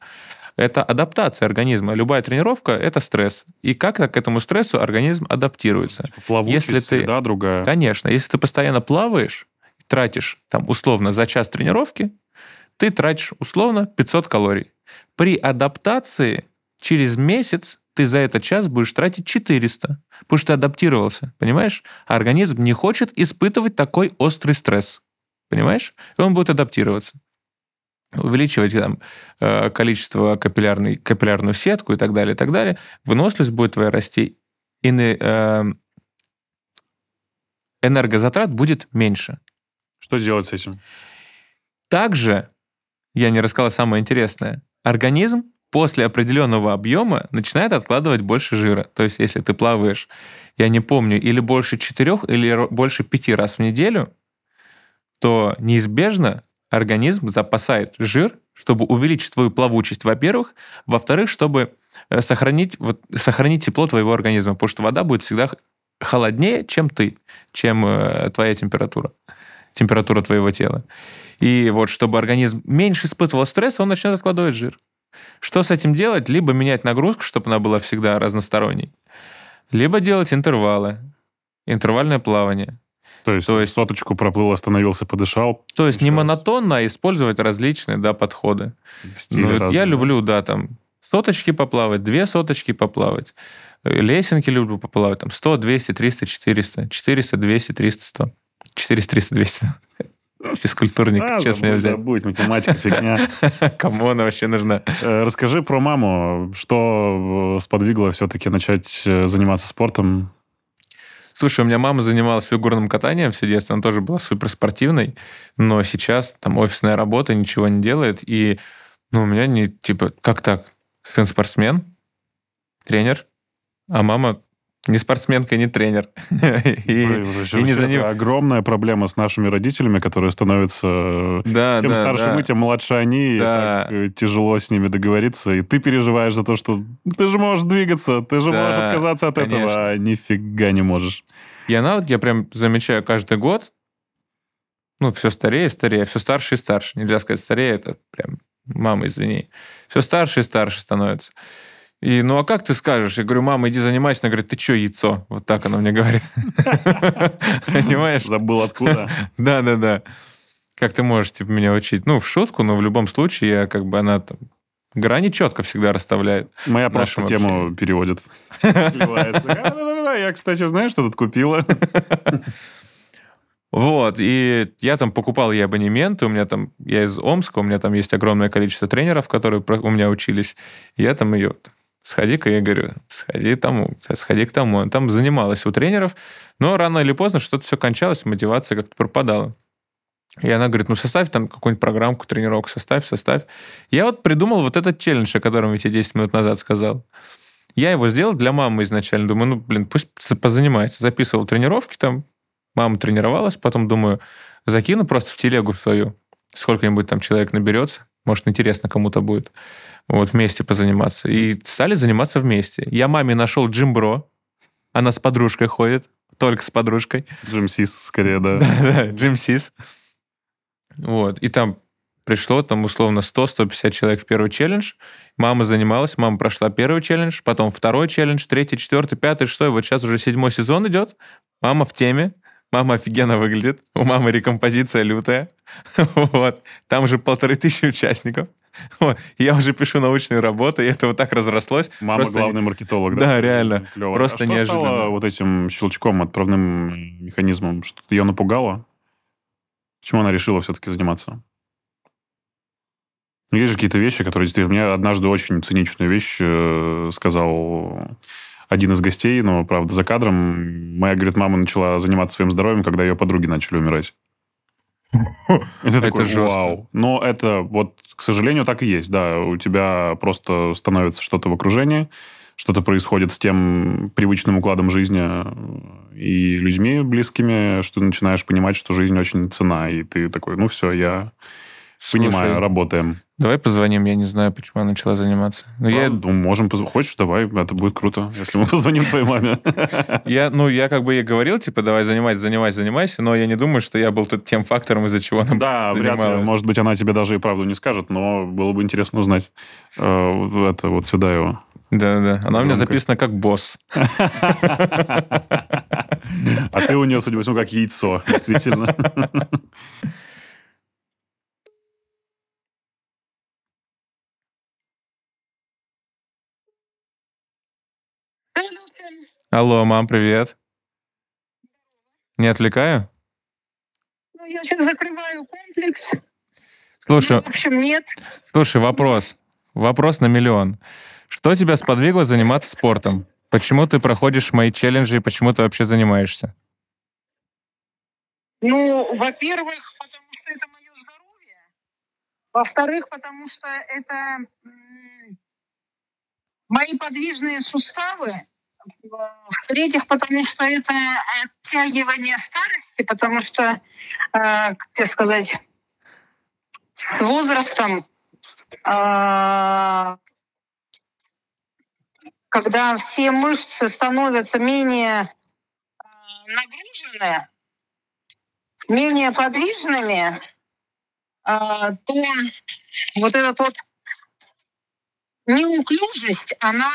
Это адаптация организма. Любая тренировка – это стресс. И как-то к этому стрессу организм адаптируется. Плавучесть, среда другая. Конечно. Если ты постоянно плаваешь, тратишь, там, условно, за час тренировки, ты тратишь, условно, 500 калорий. При адаптации через месяц ты за этот час будешь тратить 400, потому что ты адаптировался, понимаешь? А организм не хочет испытывать такой острый стресс, понимаешь? И он будет адаптироваться, увеличивать там количество капиллярную сетку и так далее, и так далее. Выносливость будет твоя расти, энергозатрат будет меньше. Что делать с этим? Также, я не рассказал самое интересное, организм после определенного объема начинает откладывать больше жира. То есть, если ты плаваешь, я не помню, или больше 4, или больше 5 раз в неделю, то неизбежно организм запасает жир, чтобы увеличить твою плавучесть, во-первых. Во-вторых, чтобы сохранить тепло твоего организма, потому что вода будет всегда холоднее, чем твоя температура твоего тела. И вот, чтобы организм меньше испытывал стресс, он начнет откладывать жир. Что с этим делать? Либо менять нагрузку, чтобы она была всегда разносторонней, либо делать интервалы, интервальное плавание. То есть соточку проплыл, остановился, подышал. То есть не монотонно, а использовать различные подходы. Разные, я люблю, там, соточки поплавать, 2 соточки поплавать, лесенки люблю поплавать, там, 100, 200, 300, 400, 400, 200, 300, 100, 400, 300, 200. Физкультурник, честно меня взять. Забудь, математика, фигня. Кому она вообще нужна? Расскажи про маму. Что сподвигло все-таки начать заниматься спортом? Слушай, у меня мама занималась фигурным катанием все детство. Она тоже была суперспортивной. Но сейчас там офисная работа, ничего не делает. И у меня не... как так? Сын спортсмен, тренер, а мама... Не спортсменка, не тренер. И не за ним. Это огромная проблема с нашими родителями, которые становятся... Чем старше мы, тем младше они. Да. И так тяжело с ними договориться. И ты переживаешь за то, что ты же можешь двигаться, ты же можешь отказаться от этого, а нифига не можешь. Я прям замечаю каждый год, все старее и старее, все старше и старше. Нельзя сказать старее, это прям... Мама, извини. Все старше и старше становится. И, а как ты скажешь? Я говорю, мама, иди занимайся. Она говорит, ты что, яйцо? Вот так она мне говорит. Понимаешь? Забыл откуда. Да. Как ты можешь меня учить? В шутку, но в любом случае я она там грани четко всегда расставляет. Моя просто тему переводит. Сливается. Да, я, кстати, знаешь, что тут купила? Вот, и я там покупал абонементы, я из Омска, у меня там есть огромное количество тренеров, которые у меня учились, я там ее... сходи-ка, я говорю, сходи к тому. Она там занималась у тренеров, но рано или поздно что-то все кончалось, мотивация как-то пропадала. И она говорит, ну, составь там какую-нибудь программку, тренировок, составь. Я вот придумал вот этот челлендж, о котором я тебе 10 минут назад сказал. Я его сделал для мамы изначально. Думаю, ну, блин, пусть позанимается. Записывал тренировки там, мама тренировалась, потом, думаю, закину просто в телегу свою. Сколько-нибудь там человек наберется, может, интересно кому-то будет вот вместе позаниматься. И стали заниматься вместе. Я маме нашел джимбро, она с подружкой ходит, только с подружкой. Джимсис скорее, да. Да, джимсис. Вот, и там пришло, там, условно, 100-150 человек в первый челлендж. Мама занималась, мама прошла первый челлендж, потом второй челлендж, третий, четвертый, пятый, шестой. Вот сейчас уже 7-й сезон идет. Мама в теме. Мама офигенно выглядит. У мамы рекомпозиция лютая. Вот. Там же 1500 участников. Вот. Я уже пишу научные работы, и это вот так разрослось. Мама просто главный маркетолог. Да, реально. Клево. Просто неожиданно. Что стало вот этим щелчком, отправным механизмом? Что-то ее напугало? Почему она решила все-таки заниматься? Ну, есть же какие-то вещи, которые действительно... Мне однажды очень циничную вещь сказал... один из гостей, но, правда, за кадром. Моя, говорит, мама начала заниматься своим здоровьем, когда ее подруги начали умирать. Это такой, вау. Но это вот, к сожалению, так и есть. Да, у тебя просто становится что-то в окружении, что-то происходит с тем привычным укладом жизни и людьми близкими, что ты начинаешь понимать, что жизнь очень ценна. И ты такой, ну все, я... Слушай, понимаю, работаем. Давай позвоним, я не знаю, почему она начала заниматься. Но я... Ну, можем позвонить. Хочешь, давай, это будет круто, если мы позвоним твоей маме. Я как бы ей говорил, типа, давай занимайся, но я не думаю, что я был тут тем фактором, из-за чего она занималась. Да, вряд ли. Может быть, она тебе даже и правду не скажет, но было бы интересно узнать это вот сюда его. Да. Она у меня записана как босс. А ты у нее, судя по всему, как яйцо, действительно. Алло, мам, привет. Не отвлекаю? Ну, я сейчас закрываю комплекс. Слушай, ну, в общем, нет. Слушай, вопрос на миллион. Что тебя сподвигло заниматься спортом? Почему ты проходишь мои челленджи и почему ты вообще занимаешься? Ну, во-первых, потому что это мое здоровье. Во-вторых, потому что это мои подвижные суставы. В-третьих, потому что это оттягивание старости, потому что, как тебе сказать, с возрастом, когда все мышцы становятся менее нагружены, менее подвижными, то вот эта вот неуклюжесть, она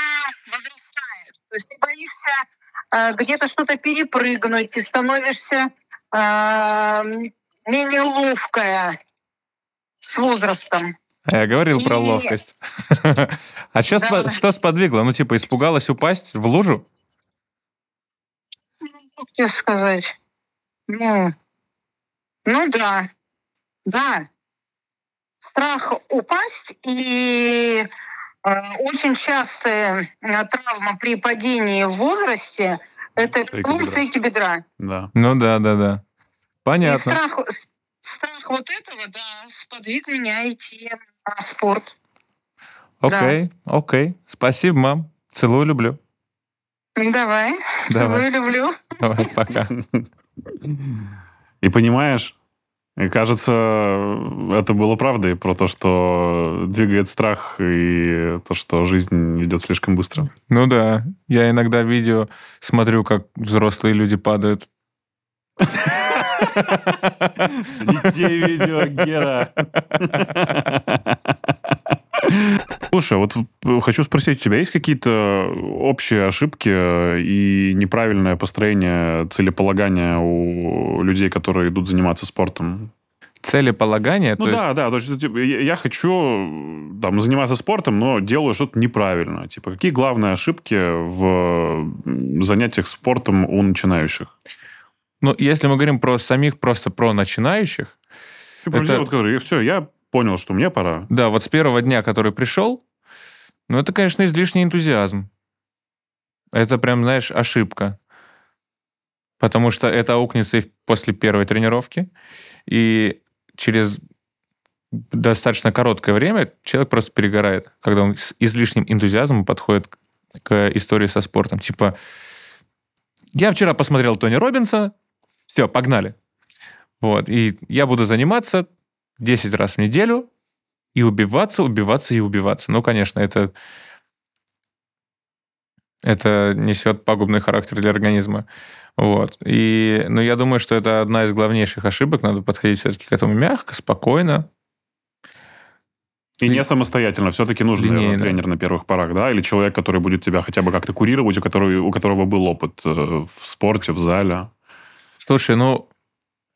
возрастает. То есть ты боишься где-то что-то перепрыгнуть, ты становишься менее ловкая с возрастом. Я говорил про ловкость. А сейчас что сподвигло? Ну, типа, испугалась упасть в лужу? Ну, как тебе сказать? Ну, да. Да. Страх упасть и... Очень частая травма при падении в возрасте – это перелом шейки бедра. Да. Ну да. Понятно. И страх вот этого, да, сподвиг меня идти на спорт. Окей. Спасибо, мам. Целую, люблю. Давай. Целую, люблю. Давай, пока. И понимаешь... И кажется, это было правдой про то, что двигает страх и то, что жизнь идет слишком быстро. Ну да. Я иногда видео смотрю, как взрослые люди падают. Где видео, Гера? Слушай, вот хочу спросить, у тебя есть какие-то общие ошибки и неправильное построение целеполагания у людей, которые идут заниматься спортом? Целеполагание? Ну да, то есть типа, я хочу там, заниматься спортом, но делаю что-то неправильно. Типа, какие главные ошибки в занятиях спортом у начинающих? Ну, если мы говорим про самих, просто про начинающих... Типа, это... людей, вот, которые, все, я понял, что мне пора. Да, вот с первого дня, который пришел, Ну, это, конечно, излишний энтузиазм. Это прям, знаешь, ошибка. Потому что это аукнется после первой тренировки. И через достаточно короткое время человек просто перегорает, когда он с излишним энтузиазмом подходит к истории со спортом. Типа, я вчера посмотрел Тони Робинса, все, погнали. Вот, и я буду заниматься 10 раз в неделю и убиваться. Ну, конечно, это несет пагубный характер для организма. Вот. Но я думаю, что это одна из главнейших ошибок. Надо подходить все-таки к этому мягко, спокойно. И не самостоятельно. Все-таки нужен, наверное, тренер на первых порах, да? Или человек, который будет тебя хотя бы как-то курировать, у которого был опыт в спорте, в зале. Слушай, ну...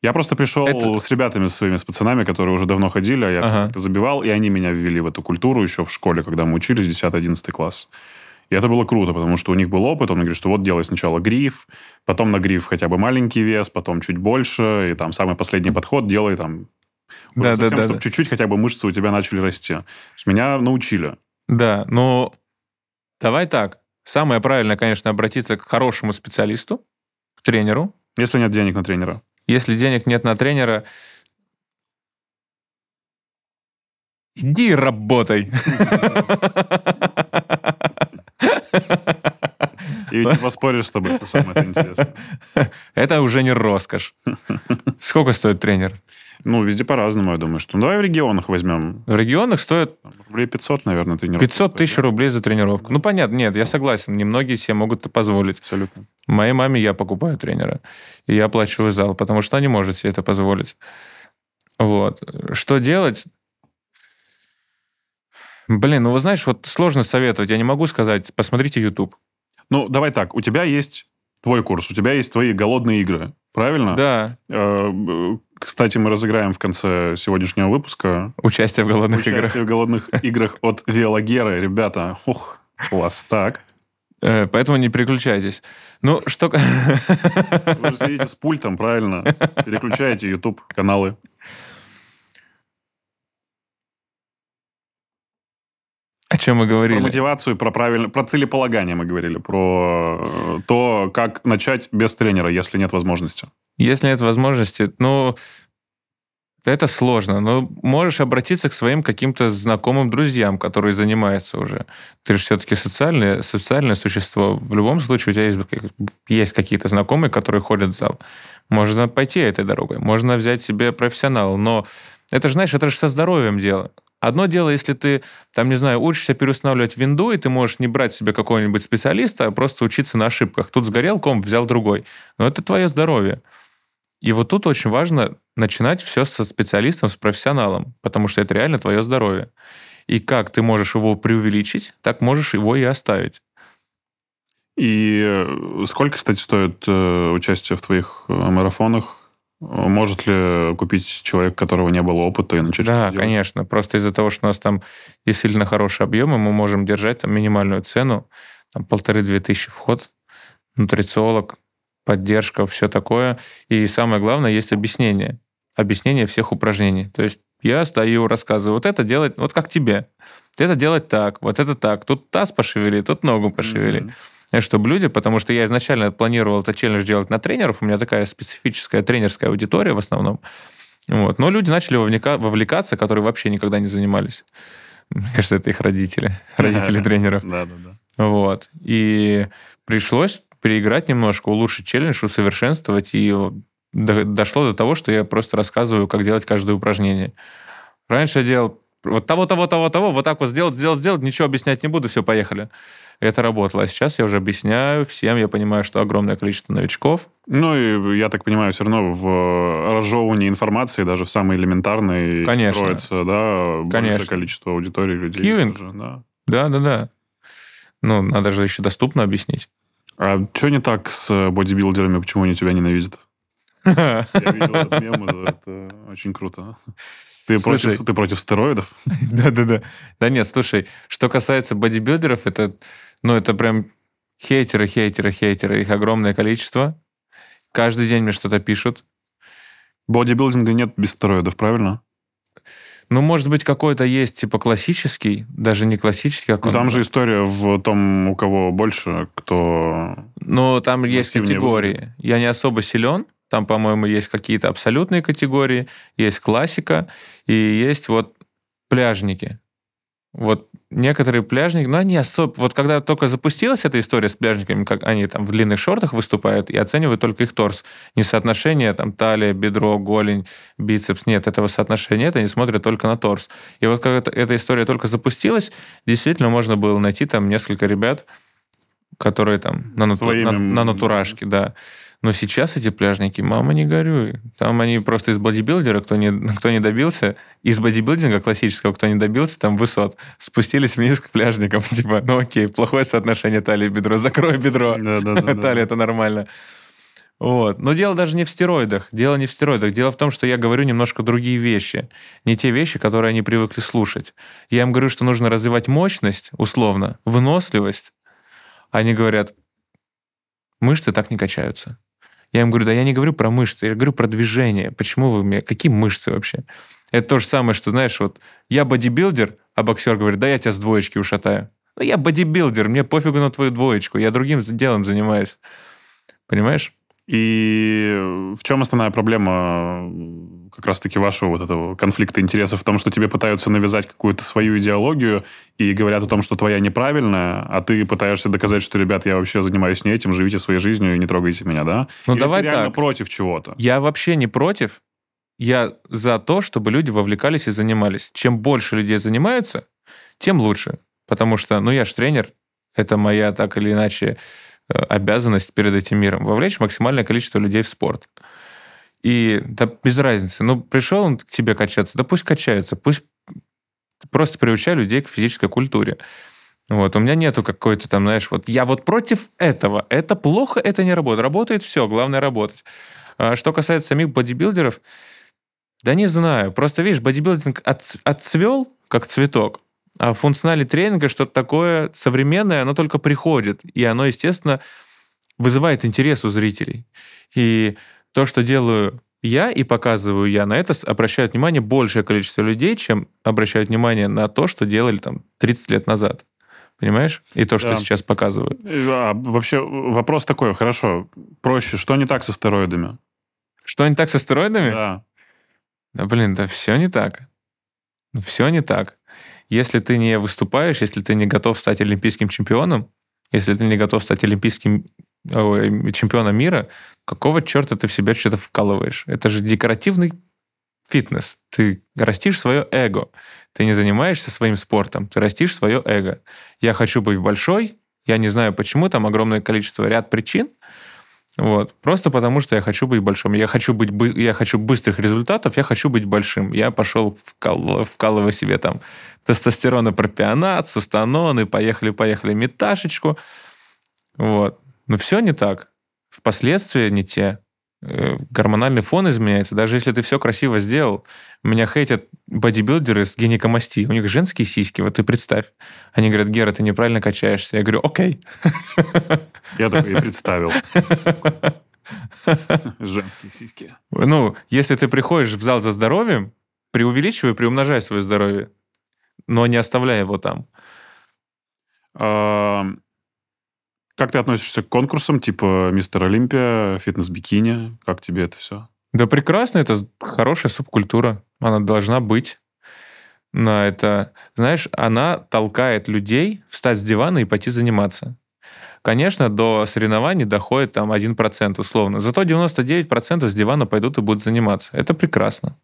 Я просто пришел с ребятами своими, с пацанами, которые уже давно ходили, а я как-то забивал, и они меня ввели в эту культуру еще в школе, когда мы учились, 10-11 класс. И это было круто, потому что у них был опыт. Он говорит, что вот делай сначала гриф, потом на гриф хотя бы маленький вес, потом чуть больше, и там самый последний подход делай там... чтобы чуть-чуть хотя бы мышцы у тебя начали расти. Меня научили. Да, ну, давай так. Самое правильное, конечно, обратиться к хорошему специалисту, к тренеру. Если нет денег на тренера. Если денег нет на тренера, иди и работай. И ведь не поспоришь с тобой, это самое интересное. Это уже не роскошь. Сколько стоит тренер? Ну, везде по-разному, я думаю. Что... Ну, давай в регионах возьмем. В регионах стоит... Рублей 500, наверное, тренировка. 500 тысяч рублей за тренировку. Ну, понятно, нет, я согласен. Немногие себе могут это позволить. Абсолютно. Моей маме я покупаю тренера. И я оплачиваю зал, потому что она не может себе это позволить. Вот. Что делать? Блин, ну, вы знаешь, вот сложно советовать. Я не могу сказать, посмотрите YouTube. Ну, давай так, у тебя есть твой курс, у тебя есть твои голодные игры, правильно? Да. Кстати, мы разыграем в конце сегодняшнего выпуска... Участие в голодных играх. Участие в голодных играх от Велогеры, ребята. Ух, класс. Так. Поэтому не переключайтесь. Ну, что... Вы же сидите с пультом, правильно? Переключайте YouTube-каналы. О чем мы говорили? Про мотивацию, про целеполагание мы говорили, про то, как начать без тренера, если нет возможности. Если нет возможности, ну, это сложно. Но можешь обратиться к своим каким-то знакомым друзьям, которые занимаются уже. Ты же все-таки социальное существо. В любом случае у тебя есть какие-то знакомые, которые ходят в зал. Можно пойти этой дорогой, можно взять себе профессионала. Но это же, знаешь, это же со здоровьем дело. Одно дело, если ты, там, не знаю, учишься переустанавливать винду, и ты можешь не брать себе какого-нибудь специалиста, а просто учиться на ошибках. Тут сгорел комп, взял другой. Но это твое здоровье. И вот тут очень важно начинать все со специалистом, с профессионалом, потому что это реально твое здоровье. И как ты можешь его преувеличить, так можешь его и оставить. И сколько, кстати, стоит участие в твоих марафонах? Может ли купить человек, которого не было опыта, и начать делать? Да, конечно. Просто из-за того, что у нас там есть сильно хорошие объемы, мы можем держать там минимальную цену, там 1500-2000 вход, нутрициолог, поддержка, все такое. И самое главное, есть объяснение. Объяснение всех упражнений. То есть я стою, рассказываю, вот это делать, вот как тебе. Это делать так, вот это так. Тут таз пошевели, тут ногу пошевели. Mm-hmm. Чтобы люди, потому что я изначально планировал этот челлендж делать на тренеров, у меня такая специфическая тренерская аудитория в основном. Вот. Но люди начали вовлекаться, которые вообще никогда не занимались. Мне кажется, это их родители тренеров. Да. Вот. И пришлось переиграть немножко, улучшить челлендж, усовершенствовать, и дошло до того, что я просто рассказываю, как делать каждое упражнение. Раньше я делал вот того, вот так вот сделать, ничего объяснять не буду, все, поехали. Это работало. А сейчас я уже объясняю всем, я понимаю, что огромное количество новичков. Ну, и я так понимаю, все равно в разжевывании информации, даже в самой элементарной, строится, да, большее количество аудитории, людей. Кьюинг. Да. Ну, надо же еще доступно объяснить. А что не так с бодибилдерами, почему они тебя ненавидят? Я видел этот мем, это очень круто. Ты против стероидов? Да. Да нет, слушай, что касается бодибилдеров, это прям хейтеры. Их огромное количество. Каждый день мне что-то пишут. Бодибилдинга нет без стероидов, правильно? Ну, может быть, какой-то есть, типа, классический, даже не классический. А там же история в том, у кого больше, кто... Ну, там есть категории. Я не особо силен. Там, по-моему, есть какие-то абсолютные категории, есть классика, и есть вот пляжники. Вот некоторые пляжники, но они особо... Вот когда только запустилась эта история с пляжниками, как они там в длинных шортах выступают и оценивают только их торс. Не соотношение там талия, бедро, голень, бицепс. Нет, этого соотношения нет, они смотрят только на торс. И вот когда эта история только запустилась, действительно можно было найти там несколько ребят, которые там на натурашке, да. Но сейчас эти пляжники, мама, не горюй. Там они просто из бодибилдера, кто не добился, из бодибилдинга классического, кто не добился там высот, спустились вниз к пляжникам. Типа, ну окей, плохое соотношение талии и бедро. Закрой бедро. Да. Талия – это нормально. Вот. Но дело даже не в стероидах. Дело не в стероидах. Дело в том, что я говорю немножко другие вещи. Не те вещи, которые они привыкли слушать. Я им говорю, что нужно развивать мощность, условно, выносливость. Они говорят, мышцы так не качаются. Я им говорю, да я не говорю про мышцы, я говорю про движение. Почему вы мне... Какие мышцы вообще? Это то же самое, что, знаешь, вот я бодибилдер, а боксер говорит, да я тебя с двоечки ушатаю. Ну я бодибилдер, мне пофигу на твою двоечку, я другим делом занимаюсь. Понимаешь? И в чем основная проблема как раз-таки вашего вот этого конфликта интересов? В том, что тебе пытаются навязать какую-то свою идеологию и говорят о том, что твоя неправильная, а ты пытаешься доказать, что, ребят, я вообще занимаюсь не этим, живите своей жизнью и не трогайте меня, да? Ну, или давай ты реально так. Против чего-то? Я вообще не против. Я за то, чтобы люди вовлекались и занимались. Чем больше людей занимаются, тем лучше. Потому что, ну, я же тренер, это моя так или иначе... обязанность перед этим миром вовлечь максимальное количество людей в спорт. И да, без разницы. Ну, пришел он к тебе качаться, да пусть качается, пусть просто приучай людей к физической культуре. Вот. У меня нету какой-то там, знаешь, вот я вот против этого. Это плохо, это не работает. Работает все, главное работать. А что касается самих бодибилдеров, да не знаю. Просто, видишь, бодибилдинг отцвел, как цветок, а в функционале тренинга что-то такое современное, оно только приходит, и оно, естественно, вызывает интерес у зрителей. И то, что делаю я и показываю я, на это обращают внимание большее количество людей, чем обращают внимание на то, что делали там 30 лет назад. Понимаешь? И то, что сейчас показывают. Да, вообще вопрос такой, хорошо, проще, что не так со стероидами? Что не так со стероидами? Да. Да, блин, да все не так. Все не так. Если ты не выступаешь, если ты не готов стать олимпийским чемпионом, если ты не готов стать чемпионом мира, какого черта ты в себя что-то вкалываешь? Это же декоративный фитнес. Ты растишь свое эго. Ты не занимаешься своим спортом, ты растишь свое эго. Я хочу быть большой, я не знаю почему, там огромное количество, ряд причин. Вот. Просто потому, что я хочу быть большим. Я хочу быстрых результатов, я хочу быть большим. Я пошел вкалывая себе там тестостеронопропионат, сустанон, поехали меташечку. Вот. Но все не так. Впоследствии не те. Гормональный фон изменяется. Даже если ты все красиво сделал, меня хейтят бодибилдеры с гинекомастией. У них женские сиськи, вот ты представь. Они говорят, Гера, ты неправильно качаешься. Я говорю, окей. Я так и представил. Женские сиськи. Ну, если ты приходишь в зал за здоровьем, преувеличивай, приумножай свое здоровье, но не оставляй его там. Как ты относишься к конкурсам типа Мистер Олимпия, фитнес-бикини? Как тебе это все? Да прекрасно, это хорошая субкультура. Она должна быть. Но это, знаешь, она толкает людей встать с дивана и пойти заниматься. Конечно, до соревнований доходит там 1% условно. Зато 99% с дивана пойдут и будут заниматься. Это прекрасно.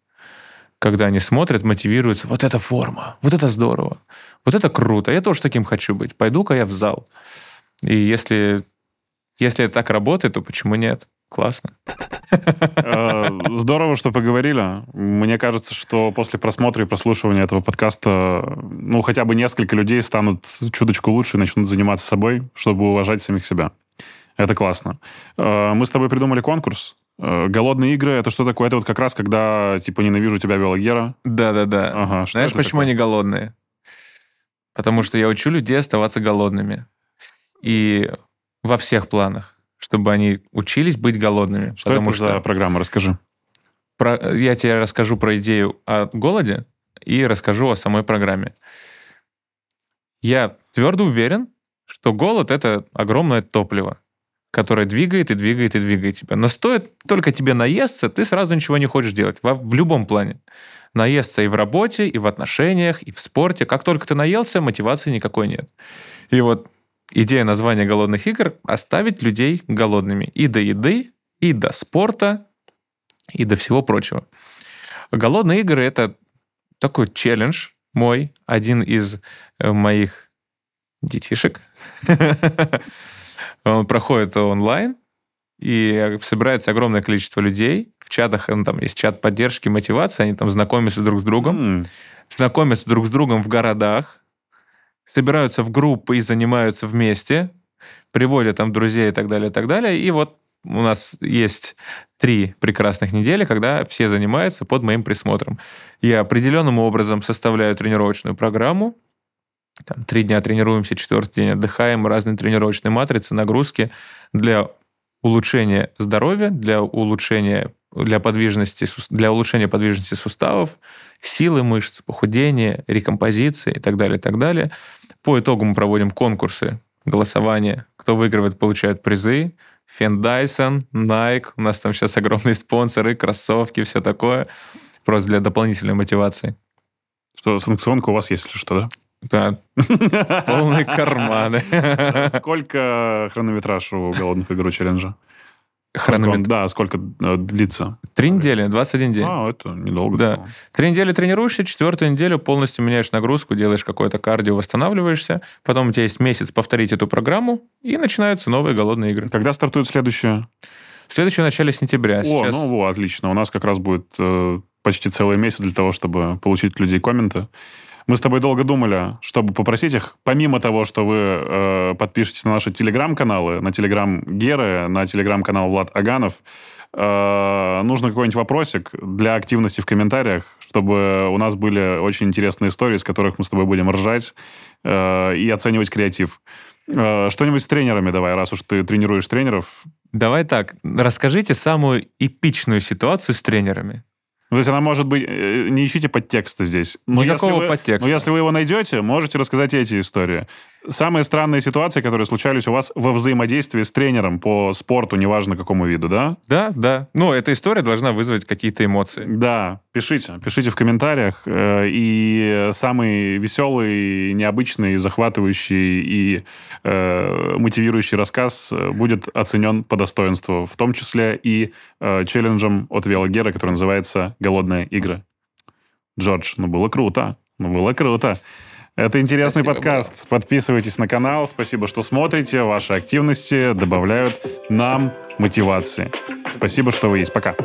Когда они смотрят, мотивируются. Вот это форма, вот это здорово, вот это круто. Я тоже таким хочу быть. Пойду-ка я в зал. И если это так работает, то почему нет? Классно. Здорово, что поговорили. Мне кажется, что после просмотра и прослушивания этого подкаста, ну, хотя бы несколько людей станут чуточку лучше и начнут заниматься собой, чтобы уважать самих себя. Это классно. Мы с тобой придумали конкурс. Голодные игры, это что такое? Это вот как раз, когда, типа, ненавижу тебя, Велогера. Да. Ага, знаешь, почему они голодные? Потому что я учу людей оставаться голодными. И во всех планах, чтобы они учились быть голодными. Что это за программа? Расскажи. Я тебе расскажу про идею о голоде. и расскажу о самой программе. Я твердо уверен, что голод — это огромное топливо, которое двигает и двигает и двигает тебя. Но стоит только тебе наесться, ты сразу ничего не хочешь делать. В любом плане. Наесться и в работе, и в отношениях, и в спорте. Как только ты наелся, мотивации никакой нет. И вот идея названия «Голодных игр» — оставить людей голодными. И до еды, и до спорта, и до всего прочего. «Голодные игры» — это такой челлендж мой, один из моих детишек. Он проходит онлайн, и собирается огромное количество людей. В чатах, ну, там есть чат поддержки, мотивации, они там знакомятся друг с другом. Знакомятся друг с другом в городах, собираются в группы и занимаются вместе, приводят там друзей и так далее, и так далее. И вот у нас есть 3 прекрасных недели, когда все занимаются под моим присмотром. Я определенным образом составляю тренировочную программу. Там 3 дня тренируемся, 4-й день отдыхаем, разные тренировочные матрицы, нагрузки для улучшения здоровья, для улучшения подвижности суставов, силы мышц, похудения, рекомпозиции и так далее, и так далее. По итогу мы проводим конкурсы, голосование. Кто выигрывает, получает призы. Фендисон, Nike. У нас там сейчас огромные спонсоры, кроссовки, все такое. Просто для дополнительной мотивации. Что, санкционка у вас есть, если что, да? Да, полные карманы. Сколько хронометраж у «Голодных игр» челленджа? Да, сколько длится? 3 недели, 21 день. Это недолго. Да. 3 недели тренируешься, 4-ю неделю полностью меняешь нагрузку, делаешь какое-то кардио, восстанавливаешься. Потом у тебя есть месяц повторить эту программу, и начинаются новые «Голодные игры». Когда стартует следующее? Следующее в начале сентября. Сейчас... отлично. У нас как раз будет почти целый месяц для того, чтобы получить от людей комменты. Мы с тобой долго думали, чтобы попросить их, помимо того, что вы подпишетесь на наши телеграм-каналы, на телеграм Геры, на телеграм-канал Влад Аганов, нужно какой-нибудь вопросик для активности в комментариях, чтобы у нас были очень интересные истории, из которых мы с тобой будем ржать и оценивать креатив. Что-нибудь с тренерами давай, раз уж ты тренируешь тренеров. Давай так, расскажите самую эпичную ситуацию с тренерами. То есть она может быть... Не ищите подтекста здесь. Никакого подтекста. Но если вы его найдете, можете рассказать эти истории. Самые странные ситуации, которые случались у вас во взаимодействии с тренером по спорту, неважно какому виду, да? Да. Эта история должна вызвать какие-то эмоции. Да, пишите в комментариях. И самый веселый, необычный, захватывающий и мотивирующий рассказ будет оценен по достоинству, в том числе и челленджем от Велогера, который называется «Голодные игры». Джордж, было круто. Это интересный подкаст. Спасибо. Подписывайтесь на канал. Спасибо, что смотрите. Ваши активности добавляют нам мотивации. Спасибо, что вы есть. Пока.